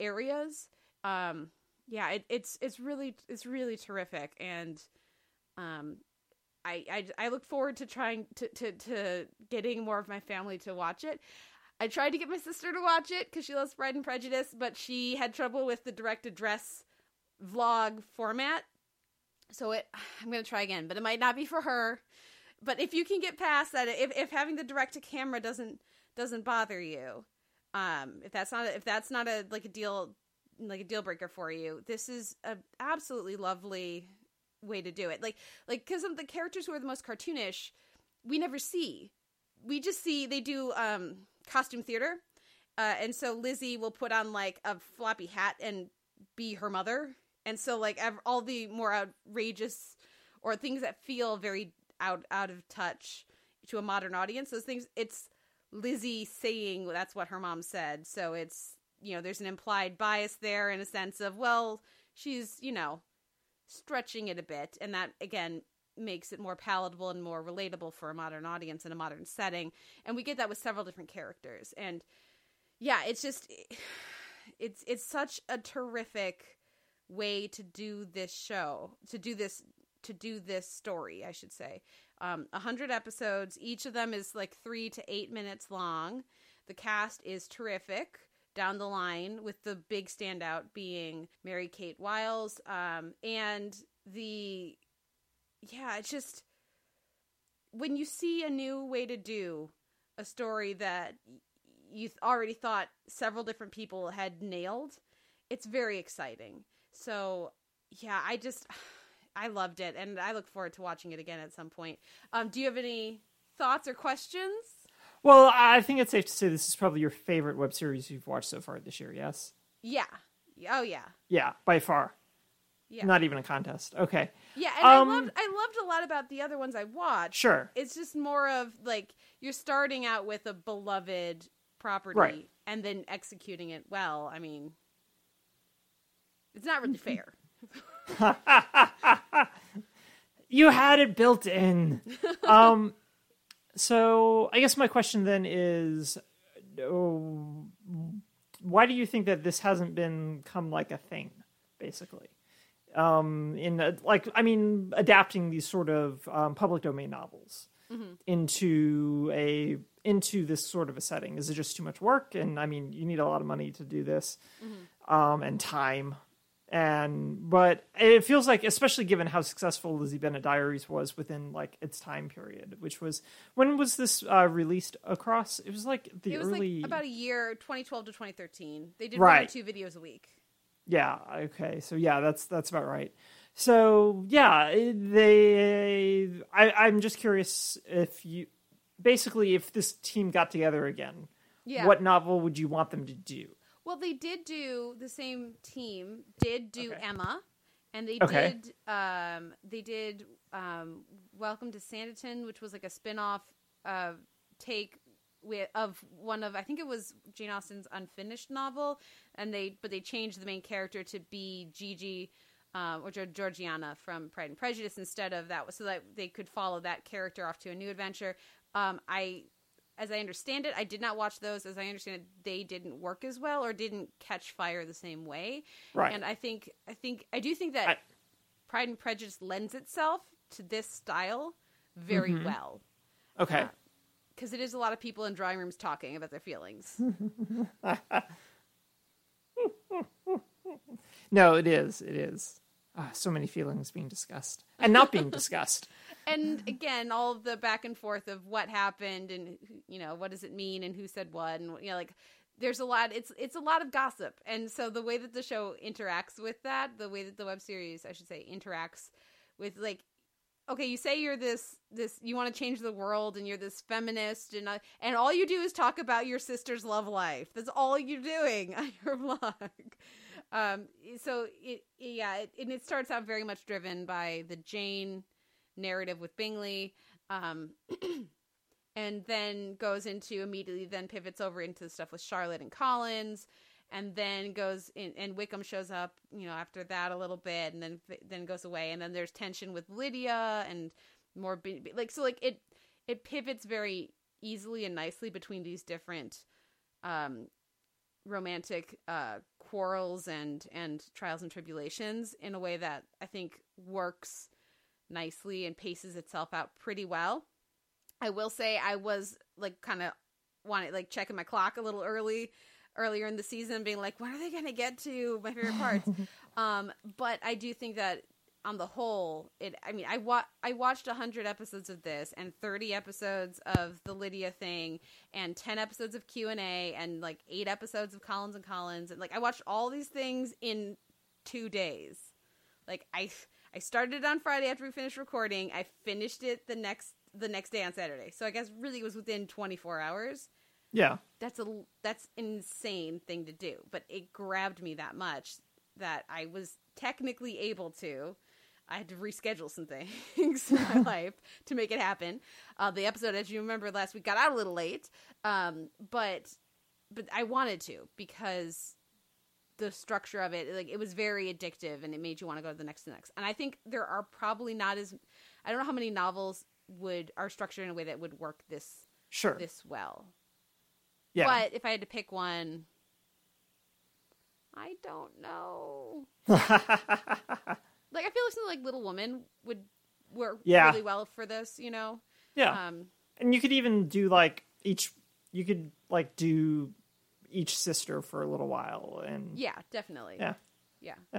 areas. It's really terrific, and I look forward to trying to getting more of my family to watch it. I tried to get my sister to watch it because she loves Pride and Prejudice, but she had trouble with the direct address vlog format. So I'm going to try again, but it might not be for her. But if you can get past that, if having the direct to camera doesn't bother you, if that's not a deal breaker for you, this is an absolutely lovely way to do it. Like because of the characters who are the most cartoonish, we never see. We just see they do costume theater, and so Lizzie will put on like a floppy hat and be her mother. And so, like, all the more outrageous or things that feel very out of touch to a modern audience, those things, it's Lizzie saying that's what her mom said. So it's, there's an implied bias there in a sense of, well, she's, stretching it a bit. And that, again, makes it more palatable and more relatable for a modern audience in a modern setting. And we get that with several different characters. And, yeah, it's just, it's such a terrific way to do this show, to do this story, I should say. 100 episodes, each of them is like 3 to 8 minutes long. The cast is terrific down the line, with the big standout being Mary Kate Wiles, it's just, when you see a new way to do a story that you already thought several different people had nailed, it's very exciting. So, yeah, I loved it, and I look forward to watching it again at some point. Do you have any thoughts or questions? Well, I think it's safe to say this is probably your favorite web series you've watched so far this year, yes? Yeah. Oh, yeah. Yeah, by far. Yeah. Not even a contest. Okay. Yeah, and I loved a lot about the other ones I watched. Sure. It's just more of, like, you're starting out with a beloved property, right, and then executing it well. I mean, it's not really fair. You had it built in. So I guess my question then is, why do you think that this hasn't become like a thing, basically? Adapting these sort of public domain novels into this sort of a setting. Is it just too much work? And I mean, you need a lot of money to do this, and time. But it feels like, especially given how successful Lizzie Bennet Diaries was within like its time period, which was, when was this released across? It was like about a year, 2012 to 2013. They did one or two videos a week. Yeah. Okay. So yeah, that's about right. So yeah, I'm just curious if this team got together again, what novel would you want them to do? Well, they did do the same team. Did do Emma, and they did Welcome to Sanditon, which was like a spinoff take of one of, I think it was Jane Austen's unfinished novel, but they changed the main character to be Gigi or Georgiana from Pride and Prejudice instead of that, so that they could follow that character off to a new adventure. As I understand it, I did not watch those. As I understand it, they didn't work as well or didn't catch fire the same way. Right. And I do think that Pride and Prejudice lends itself to this style very well. Okay. Because it is a lot of people in drawing rooms talking about their feelings. No, it is. It is. So many feelings being discussed and not being discussed. And again, all of the back and forth of what happened and, you know, what does it mean and who said what, and, you know, like there's a lot, it's a lot of gossip. And so the way that the show interacts with that, the way that the web series, I should say, interacts with, like, okay, you say you're this, you want to change the world and you're this feminist and all you do is talk about your sister's love life. That's all you're doing on your blog. So it starts out very much driven by the Jane narrative with Bingley, and then goes into immediately pivots over into the stuff with Charlotte and Collins, and then goes in, and Wickham shows up, you know, after that a little bit, and then goes away, and then there's tension with Lydia and more it pivots very easily and nicely between these different romantic quarrels and trials and tribulations in a way that I think works nicely and paces itself out pretty well. I will say I was like kind of wanted like checking my clock a little earlier in the season, being like, when are they going to get to my favorite parts? But I do think that on the whole, I watched 100 episodes of this and 30 episodes of the Lydia thing and 10 episodes of Q&A and like 8 episodes of Collins and Collins. And like, I watched all these things in 2 days. Like I started it on Friday after we finished recording. I finished it the next day on Saturday. So I guess really it was within 24 hours. Yeah. That's an insane thing to do, but it grabbed me that much that I was technically able to. I had to reschedule some things in my life to make it happen. The episode, as you remember last week, got out a little late, but I wanted to because the structure of it, like, it was very addictive and it made you want to go to the next and next. And I think there are probably I don't know how many novels are structured in a way that would work this well. Yeah. But if I had to pick one, I don't know. Like, I feel like something like Little Women would work really well for this, you know? Yeah. And you could even do, like, each sister for a little while. And yeah, definitely. Yeah.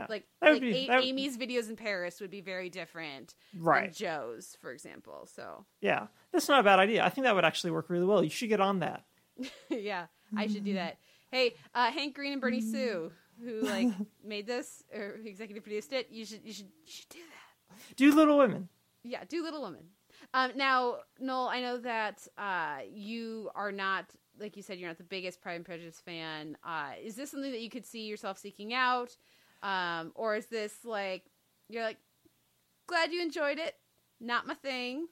Like Amy's videos in Paris would be very different than Joe's, for example. So yeah, that's not a bad idea. I think that would actually work really well. You should get on that. Yeah, I should do that. Hey, Hank Green and Bernie Sue, who like made this or executive produced it, you should do that. Do Little Women. Yeah, do Little Women. Now, Noel, I know that you are not, like you said, you're not the biggest Pride and Prejudice fan. Is this something that you could see yourself seeking out, or is this like you're like glad you enjoyed it, not my thing?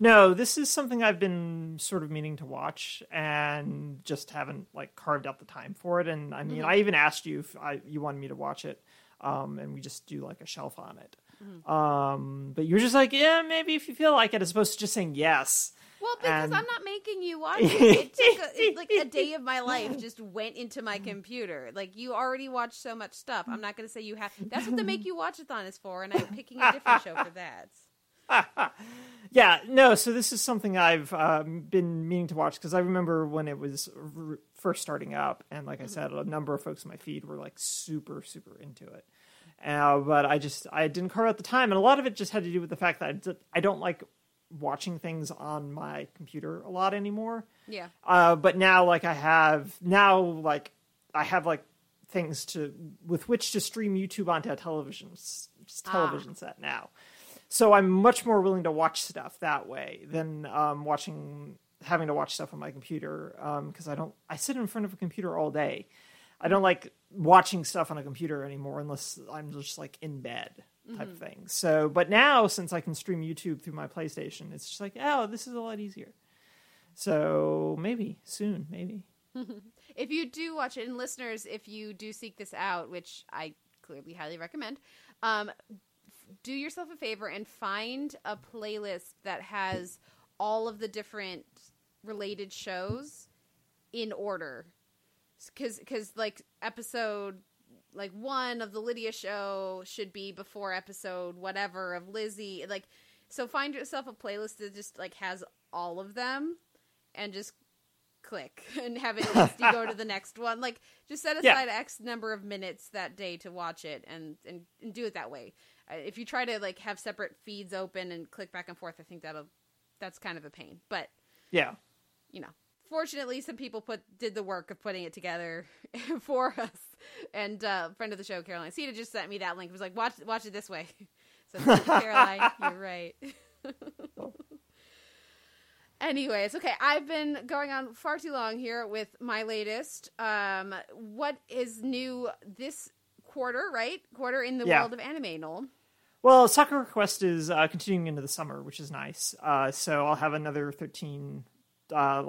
No, this is something I've been sort of meaning to watch and just haven't like carved out the time for it. And I mean, I even asked you if you wanted me to watch it, and we just do like a shelf on it. Mm-hmm. But you're just like, yeah, maybe if you feel like it, as opposed to just saying yes. Well, because I'm not making you watch it. It took a day of my life just went into my computer. Like, you already watched so much stuff. I'm not going to say you have. That's what the Make You Watch-a-thon is for, and I'm picking a different show for that. Yeah, no, so this is something I've been meaning to watch, because I remember when it was first starting up, and like I said, a number of folks in my feed were like super, super into it. But I didn't carve out the time, and a lot of it just had to do with the fact that I don't like watching things on my computer a lot anymore. Yeah. But now, like, I have things with which to stream YouTube onto a television set now. So I'm much more willing to watch stuff that way than having to watch stuff on my computer, because I sit in front of a computer all day. I don't like watching stuff on a computer anymore unless I'm just like in bed type of thing. So, but now since I can stream YouTube through my PlayStation, it's just like, oh, this is a lot easier. So maybe soon, maybe. If you do watch it, and listeners, if you do seek this out, which I clearly highly recommend, do yourself a favor and find a playlist that has all of the different related shows in order. Because like episode like 1 of the Lydia show should be before episode whatever of Lizzie. Like, so find yourself a playlist that just like has all of them and just click and have it list you go to the next one. Like, just set aside X number of minutes that day to watch it and do it that way. If you try to like have separate feeds open and click back and forth, I think that's kind of a pain. But yeah, you know, fortunately, some people did the work of putting it together for us. And a friend of the show, Caroline Sita, just sent me that link. It was like, watch it this way. So Caroline, you're right. Anyways, okay, I've been going on far too long here with my latest. What is new this quarter, right? Quarter in the world of anime, Noel. Well, Sakura Quest is continuing into the summer, which is nice. So I'll have another 12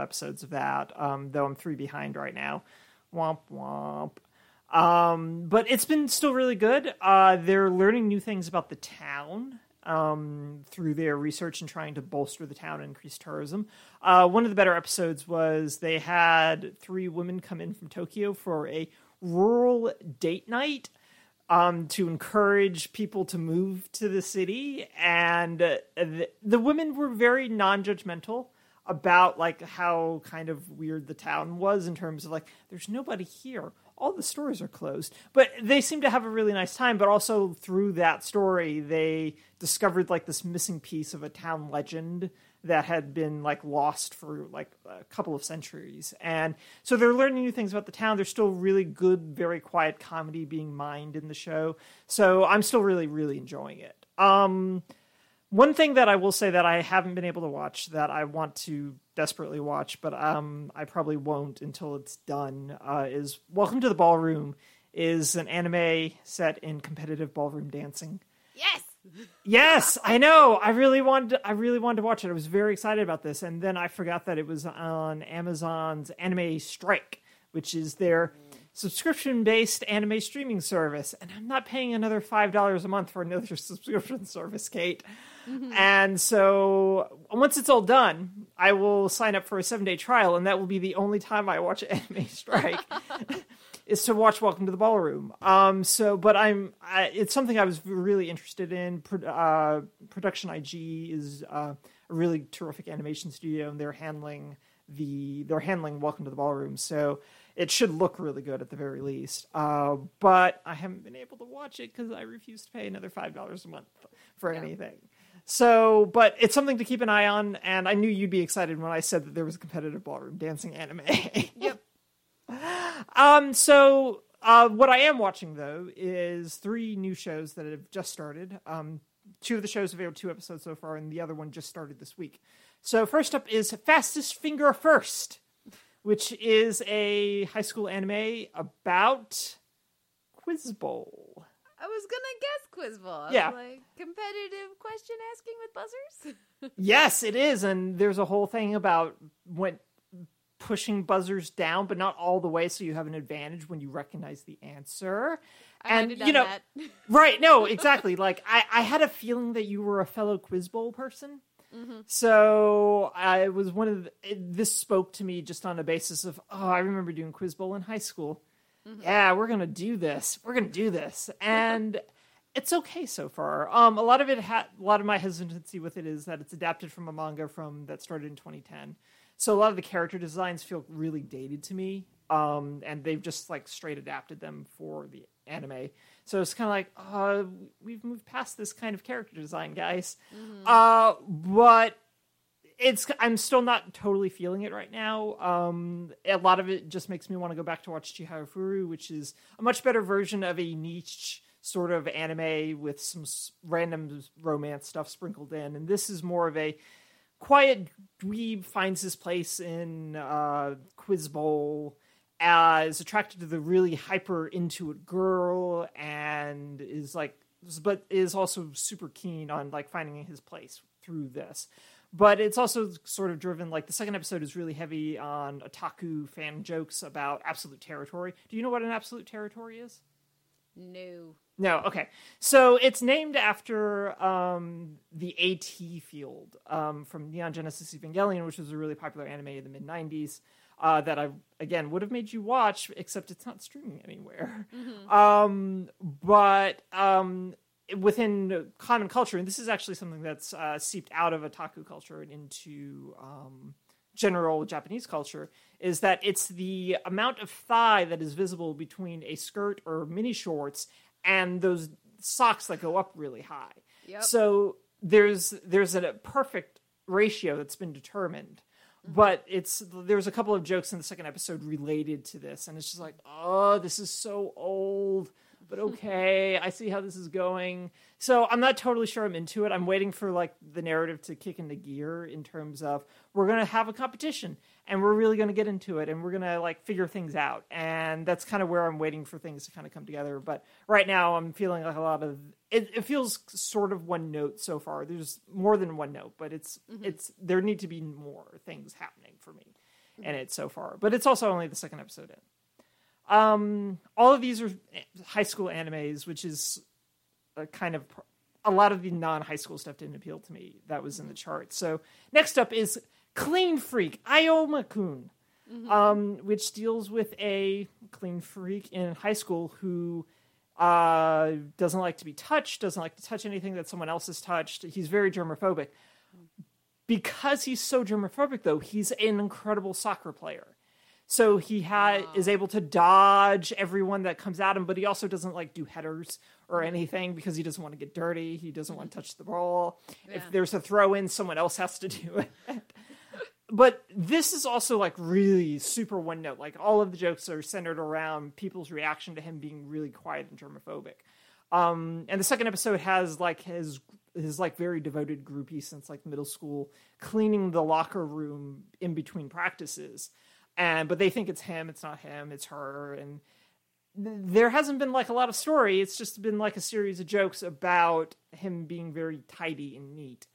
episodes of that, though I'm 3 behind right now. Womp womp. But it's been still really good. They're learning new things about the town through their research and trying to bolster the town and increase tourism. One of the better episodes was they had 3 women come in from Tokyo for a rural date night to encourage people to move to the city. And the women were very non-judgmental about like how kind of weird the town was in terms of like, there's nobody here. All the stores are closed, but they seem to have a really nice time. But also through that story, they discovered like this missing piece of a town legend that had been like lost for like a couple of centuries. And so they're learning new things about the town. There's still really good, very quiet comedy being mined in the show. So I'm still really, really enjoying it. One thing that I will say that I haven't been able to watch that I want to desperately watch, but I probably won't until it's done, is Welcome to the Ballroom is an anime set in competitive ballroom dancing. Yes! Yes, I know. I really wanted to watch it. I was very excited about this, and then I forgot that it was on Amazon's Anime Strike, which is their subscription-based anime streaming service. And I'm not paying another $5 a month for another subscription service, Kate. Mm-hmm. And so once it's all done, I will sign up for a 7-day trial, and that will be the only time I watch Anime Strike. is to watch Welcome to the Ballroom. It's something I was really interested in. Production IG is a really terrific animation studio, and they're handling Welcome to the Ballroom. So it should look really good at the very least. But I haven't been able to watch it because I refuse to pay another $5 a month for anything. So, but it's something to keep an eye on. And I knew you'd be excited when I said that there was a competitive ballroom dancing anime. Yep. What I am watching though is 3 new shows that have just started. 2 of the shows have aired 2 episodes so far, and the other one just started this week. So first up is Fastest Finger First, which is a high school anime about Quiz Bowl. I was gonna guess Quiz Bowl. Yeah, like competitive question asking with buzzers. Yes, it is, and there's a whole thing about when pushing buzzers down, but not all the way, so you have an advantage when you recognize the answer. And you know, right? No, exactly. Like I had a feeling that you were a fellow Quiz Bowl person, mm-hmm. So I was one of this spoke to me just on a basis of I remember doing Quiz Bowl in high school. Mm-hmm. Yeah, we're gonna do this. We're gonna do this, and it's okay so far. A lot of my hesitancy with it is that it's adapted from a manga that started in 2010. So a lot of the character designs feel really dated to me. And they've just like straight adapted them for the anime. So it's kind of like, we've moved past this kind of character design, guys. Mm-hmm. But I'm still not totally feeling it right now. A lot of it just makes me want to go back to watch Chihaya Furu, which is a much better version of a niche sort of anime with some random romance stuff sprinkled in. And this is more of a quiet dweeb finds his place in Quiz Bowl. Is attracted to the really hyper into it girl and is like, but is also super keen on like finding his place through this. But it's also sort of driven, like the second episode is really heavy on otaku fan jokes about absolute territory. Do you know what an absolute territory is? No. Okay. So it's named after the AT field from Neon Genesis Evangelion, which was a really popular anime in the mid 90s. That I, again, would have made you watch, except it's not streaming anywhere. Mm-hmm. But within common culture, and this is actually something that's seeped out of otaku culture and into general Japanese culture, is that it's the amount of thigh that is visible between a skirt or mini shorts and those socks that go up really high. Yep. So there's a perfect ratio that's been determined. But there's a couple of jokes in the second episode related to this, and it's just like, oh, this is so old, but okay, I see how this is going. So I'm not totally sure I'm into it. I'm waiting for like the narrative to kick into gear in terms of we're going to have a competition, and we're really going to get into it, and we're going to like figure things out. And that's kind of where I'm waiting for things to kind of come together. But right now I'm feeling like a lot of it feels sort of one note so far. There's more than one note, but it's there need to be more things happening for me in it so far. But it's also only the second episode in. All of these are high school animes, which is a lot of the non-high school stuff didn't appeal to me. That was in the chart. So next up is Clean Freak, Ayoma-kun, which deals with a clean freak in high school who doesn't like to be touched, doesn't like to touch anything that someone else has touched. He's very germophobic. Because he's so germophobic, though, he's an incredible soccer player. So he is able to dodge everyone that comes at him, but he also doesn't like do headers or anything because he doesn't want to get dirty. He doesn't want to touch the ball. Yeah. If there's a throw in, someone else has to do it. But this is also like really super one note. Like all of the jokes are centered around people's reaction to him being really quiet and germophobic. And the second episode has like his like very devoted groupie since like middle school cleaning the locker room in between practices. But they think it's him. It's not him. It's her. And there hasn't been like a lot of story. It's just been like a series of jokes about him being very tidy and neat.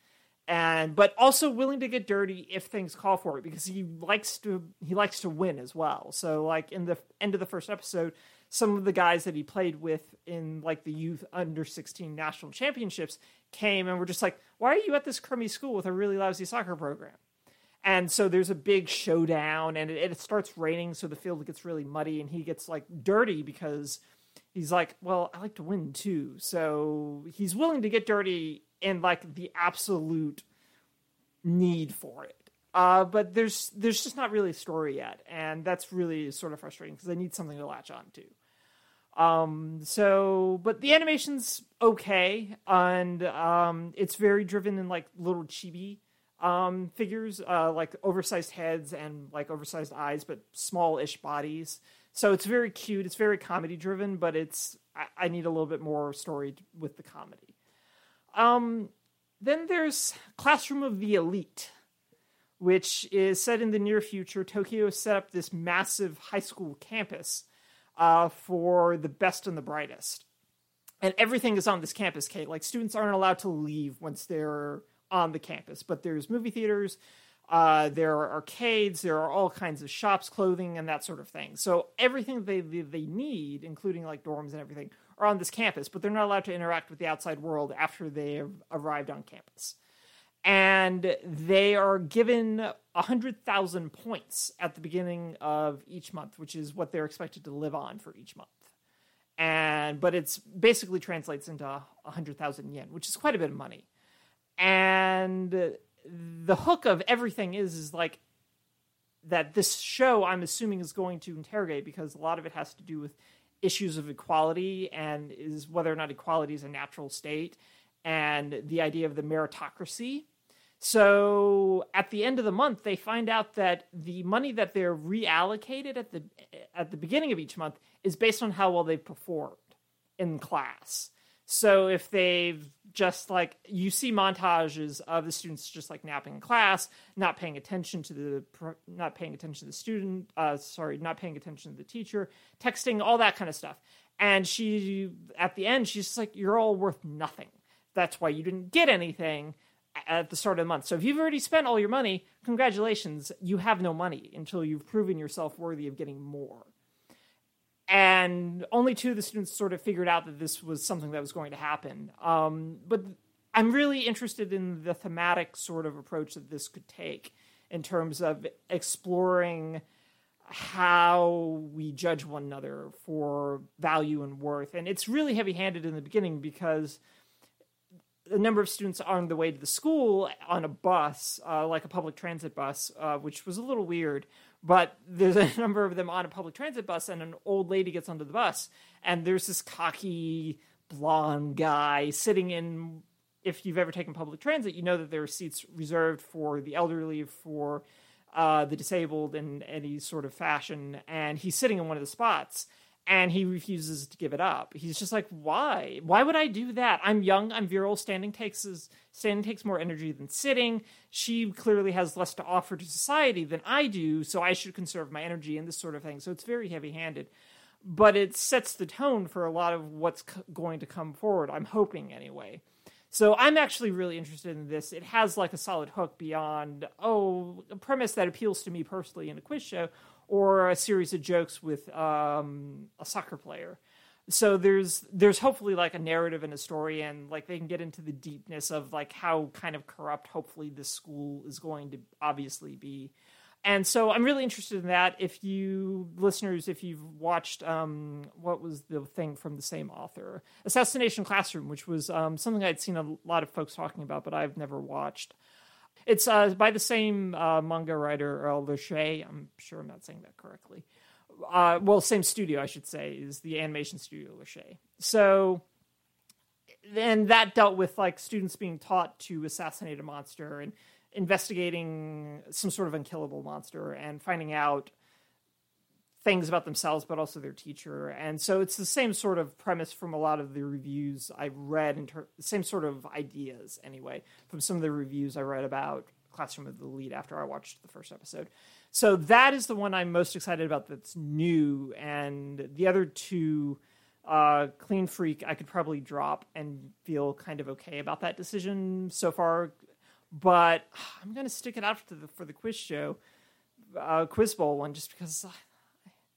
But also willing to get dirty if things call for it, because he likes to win as well. So like in the end of the first episode, some of the guys that he played with in like the youth under 16 national championships came and were just like, why are you at this crummy school with a really lousy soccer program? And so there's a big showdown, and it starts raining. So the field gets really muddy, and he gets like dirty because he's like, well, I like to win too. So he's willing to get dirty and like the absolute need for it. But there's just not really a story yet. And that's really sort of frustrating because I need something to latch on to. But the animation's okay. And it's very driven in like little chibi figures, like oversized heads and like oversized eyes, but small-ish bodies. So it's very cute. It's very comedy driven, but I need a little bit more story with the comedy. Then there's Classroom of the Elite, which is set in the near future. Tokyo has set up this massive high school campus for the best and the brightest. And everything is on this campus, Kate. Like, students aren't allowed to leave once they're on the campus. But there's movie theaters, there are arcades, there are all kinds of shops, clothing, and that sort of thing. So everything they need, including, like, dorms and everything, are on this campus, but they're not allowed to interact with the outside world after they've arrived on campus. And they are given 100,000 points at the beginning of each month, which is what they're expected to live on for each month. But it's basically translates into 100,000 yen, which is quite a bit of money. And the hook of everything is like that this show, I'm assuming, is going to interrogate, because a lot of it has to do with issues of equality and is whether or not equality is a natural state, and the idea of the meritocracy. So at the end of the month, they find out that the money that they're reallocated at the beginning of each month is based on how well they've performed in class. So if they've just like, you see montages of the students just like napping in class, not paying attention to the teacher, texting, all that kind of stuff. And she, at the end, she's just like, you're all worth nothing. That's why you didn't get anything at the start of the month. So if you've already spent all your money, congratulations, you have no money until you've proven yourself worthy of getting more. And only two of the students sort of figured out that this was something that was going to happen. But I'm really interested in the thematic sort of approach that this could take in terms of exploring how we judge one another for value and worth. And it's really heavy-handed in the beginning, because a number of students on the way to the school on a bus, like a public transit bus, which was a little weird, but there's a number of them on a public transit bus, and an old lady gets onto the bus, and there's this cocky blonde guy sitting in, if you've ever taken public transit, you know that there are seats reserved for the elderly, for the disabled in any sort of fashion, and he's sitting in one of the spots. And he refuses to give it up. He's just like, why? Why would I do that? I'm young. I'm virile. Standing takes more energy than sitting. She clearly has less to offer to society than I do, so I should conserve my energy and this sort of thing. So it's very heavy-handed. But it sets the tone for a lot of what's going to come forward, I'm hoping anyway. So I'm actually really interested in this. It has like a solid hook beyond, a premise that appeals to me personally in a quiz show, or a series of jokes with a soccer player. So there's hopefully like a narrative and a story, and like they can get into the deepness of like how kind of corrupt hopefully this school is going to obviously be. And so I'm really interested in that. If you listeners, if you've watched what was the thing from the same author, Assassination Classroom, which was something I'd seen a lot of folks talking about, but I've never watched. It's by the same manga writer, Le Chay. I'm sure I'm not saying that correctly. Same studio, I should say, is the animation studio Le Chay. So, and that dealt with like students being taught to assassinate a monster and investigating some sort of unkillable monster and finding out things about themselves, but also their teacher. And so it's the same sort of premise from a lot of the reviews I read, same sort of ideas anyway, from some of the reviews I read about Classroom of the Elite after I watched the first episode. So that is the one I'm most excited about that's new. And the other two, Clean Freak, I could probably drop and feel kind of okay about that decision so far. But I'm going to stick it out for the quiz show, Quiz Bowl one, just because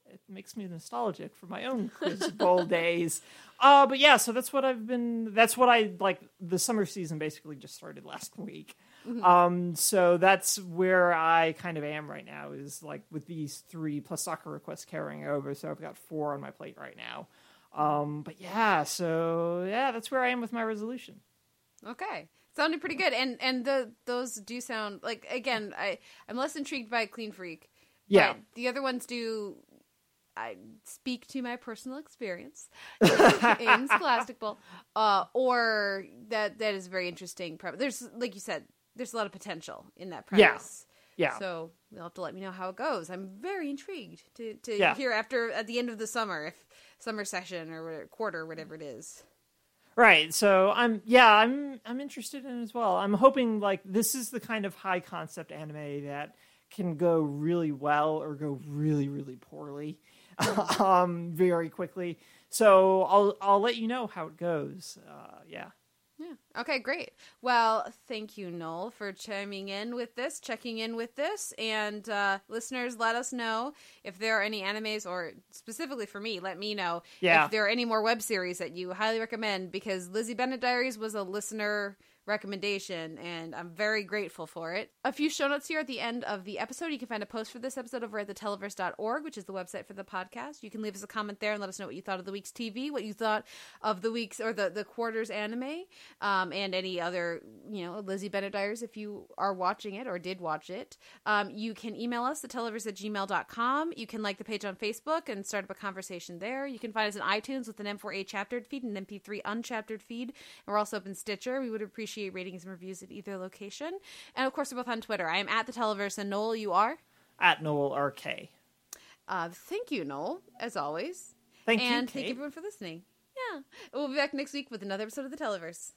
it makes me nostalgic for my own Quiz Bowl days. But yeah, so that's what I like. The summer season basically just started last week. Mm-hmm. So that's where I kind of am right now, is like with these three plus soccer requests carrying over. So I've got four on my plate right now. That's where I am with my resolution. Okay. Sounded pretty good. And those do sound like, again, I'm less intrigued by Clean Freak. Yeah. But the other ones do. I speak to my personal experience in Scholastic Bowl, or that is a very interesting premise. There's, like you said, there's a lot of potential in that premise. Yeah. So you'll have to let me know how it goes. I'm very intrigued to hear at the end of the summer, if summer session or whatever, quarter, whatever it is. Right. So I'm interested in it as well. I'm hoping like this is the kind of high concept anime that can go really well or go really, really poorly. Very quickly. So I'll let you know how it goes. Yeah. Okay, great. Well, thank you, Noel, for checking in with this. And listeners, let us know if there are any animes, or specifically for me, let me know if there are any more web series that you highly recommend, because Lizzie Bennet Diaries was a listener recommendation, and I'm very grateful for it. A few show notes here at the end of the episode. You can find a post for this episode over at theteleverse.org, which is the website for the podcast. You can leave us a comment there and let us know what you thought of the week's TV, what you thought of the week's or the quarter's anime, and any other, Lizzie Bennet Diaries if you are watching it or did watch it. You can email us, theteleverse@gmail.com. You can like the page on Facebook and start up a conversation there. You can find us on iTunes with an M4A chaptered feed and an MP3 unchaptered feed. And we're also up in Stitcher. We would appreciate ratings and reviews at either location. And of course, we're both on Twitter. I am at the Televerse, and Noel, you are? At Noel RK. Thank you, Noel, as always. Thank you, Kate. Thank you everyone for listening. Yeah. We'll be back next week with another episode of the Televerse.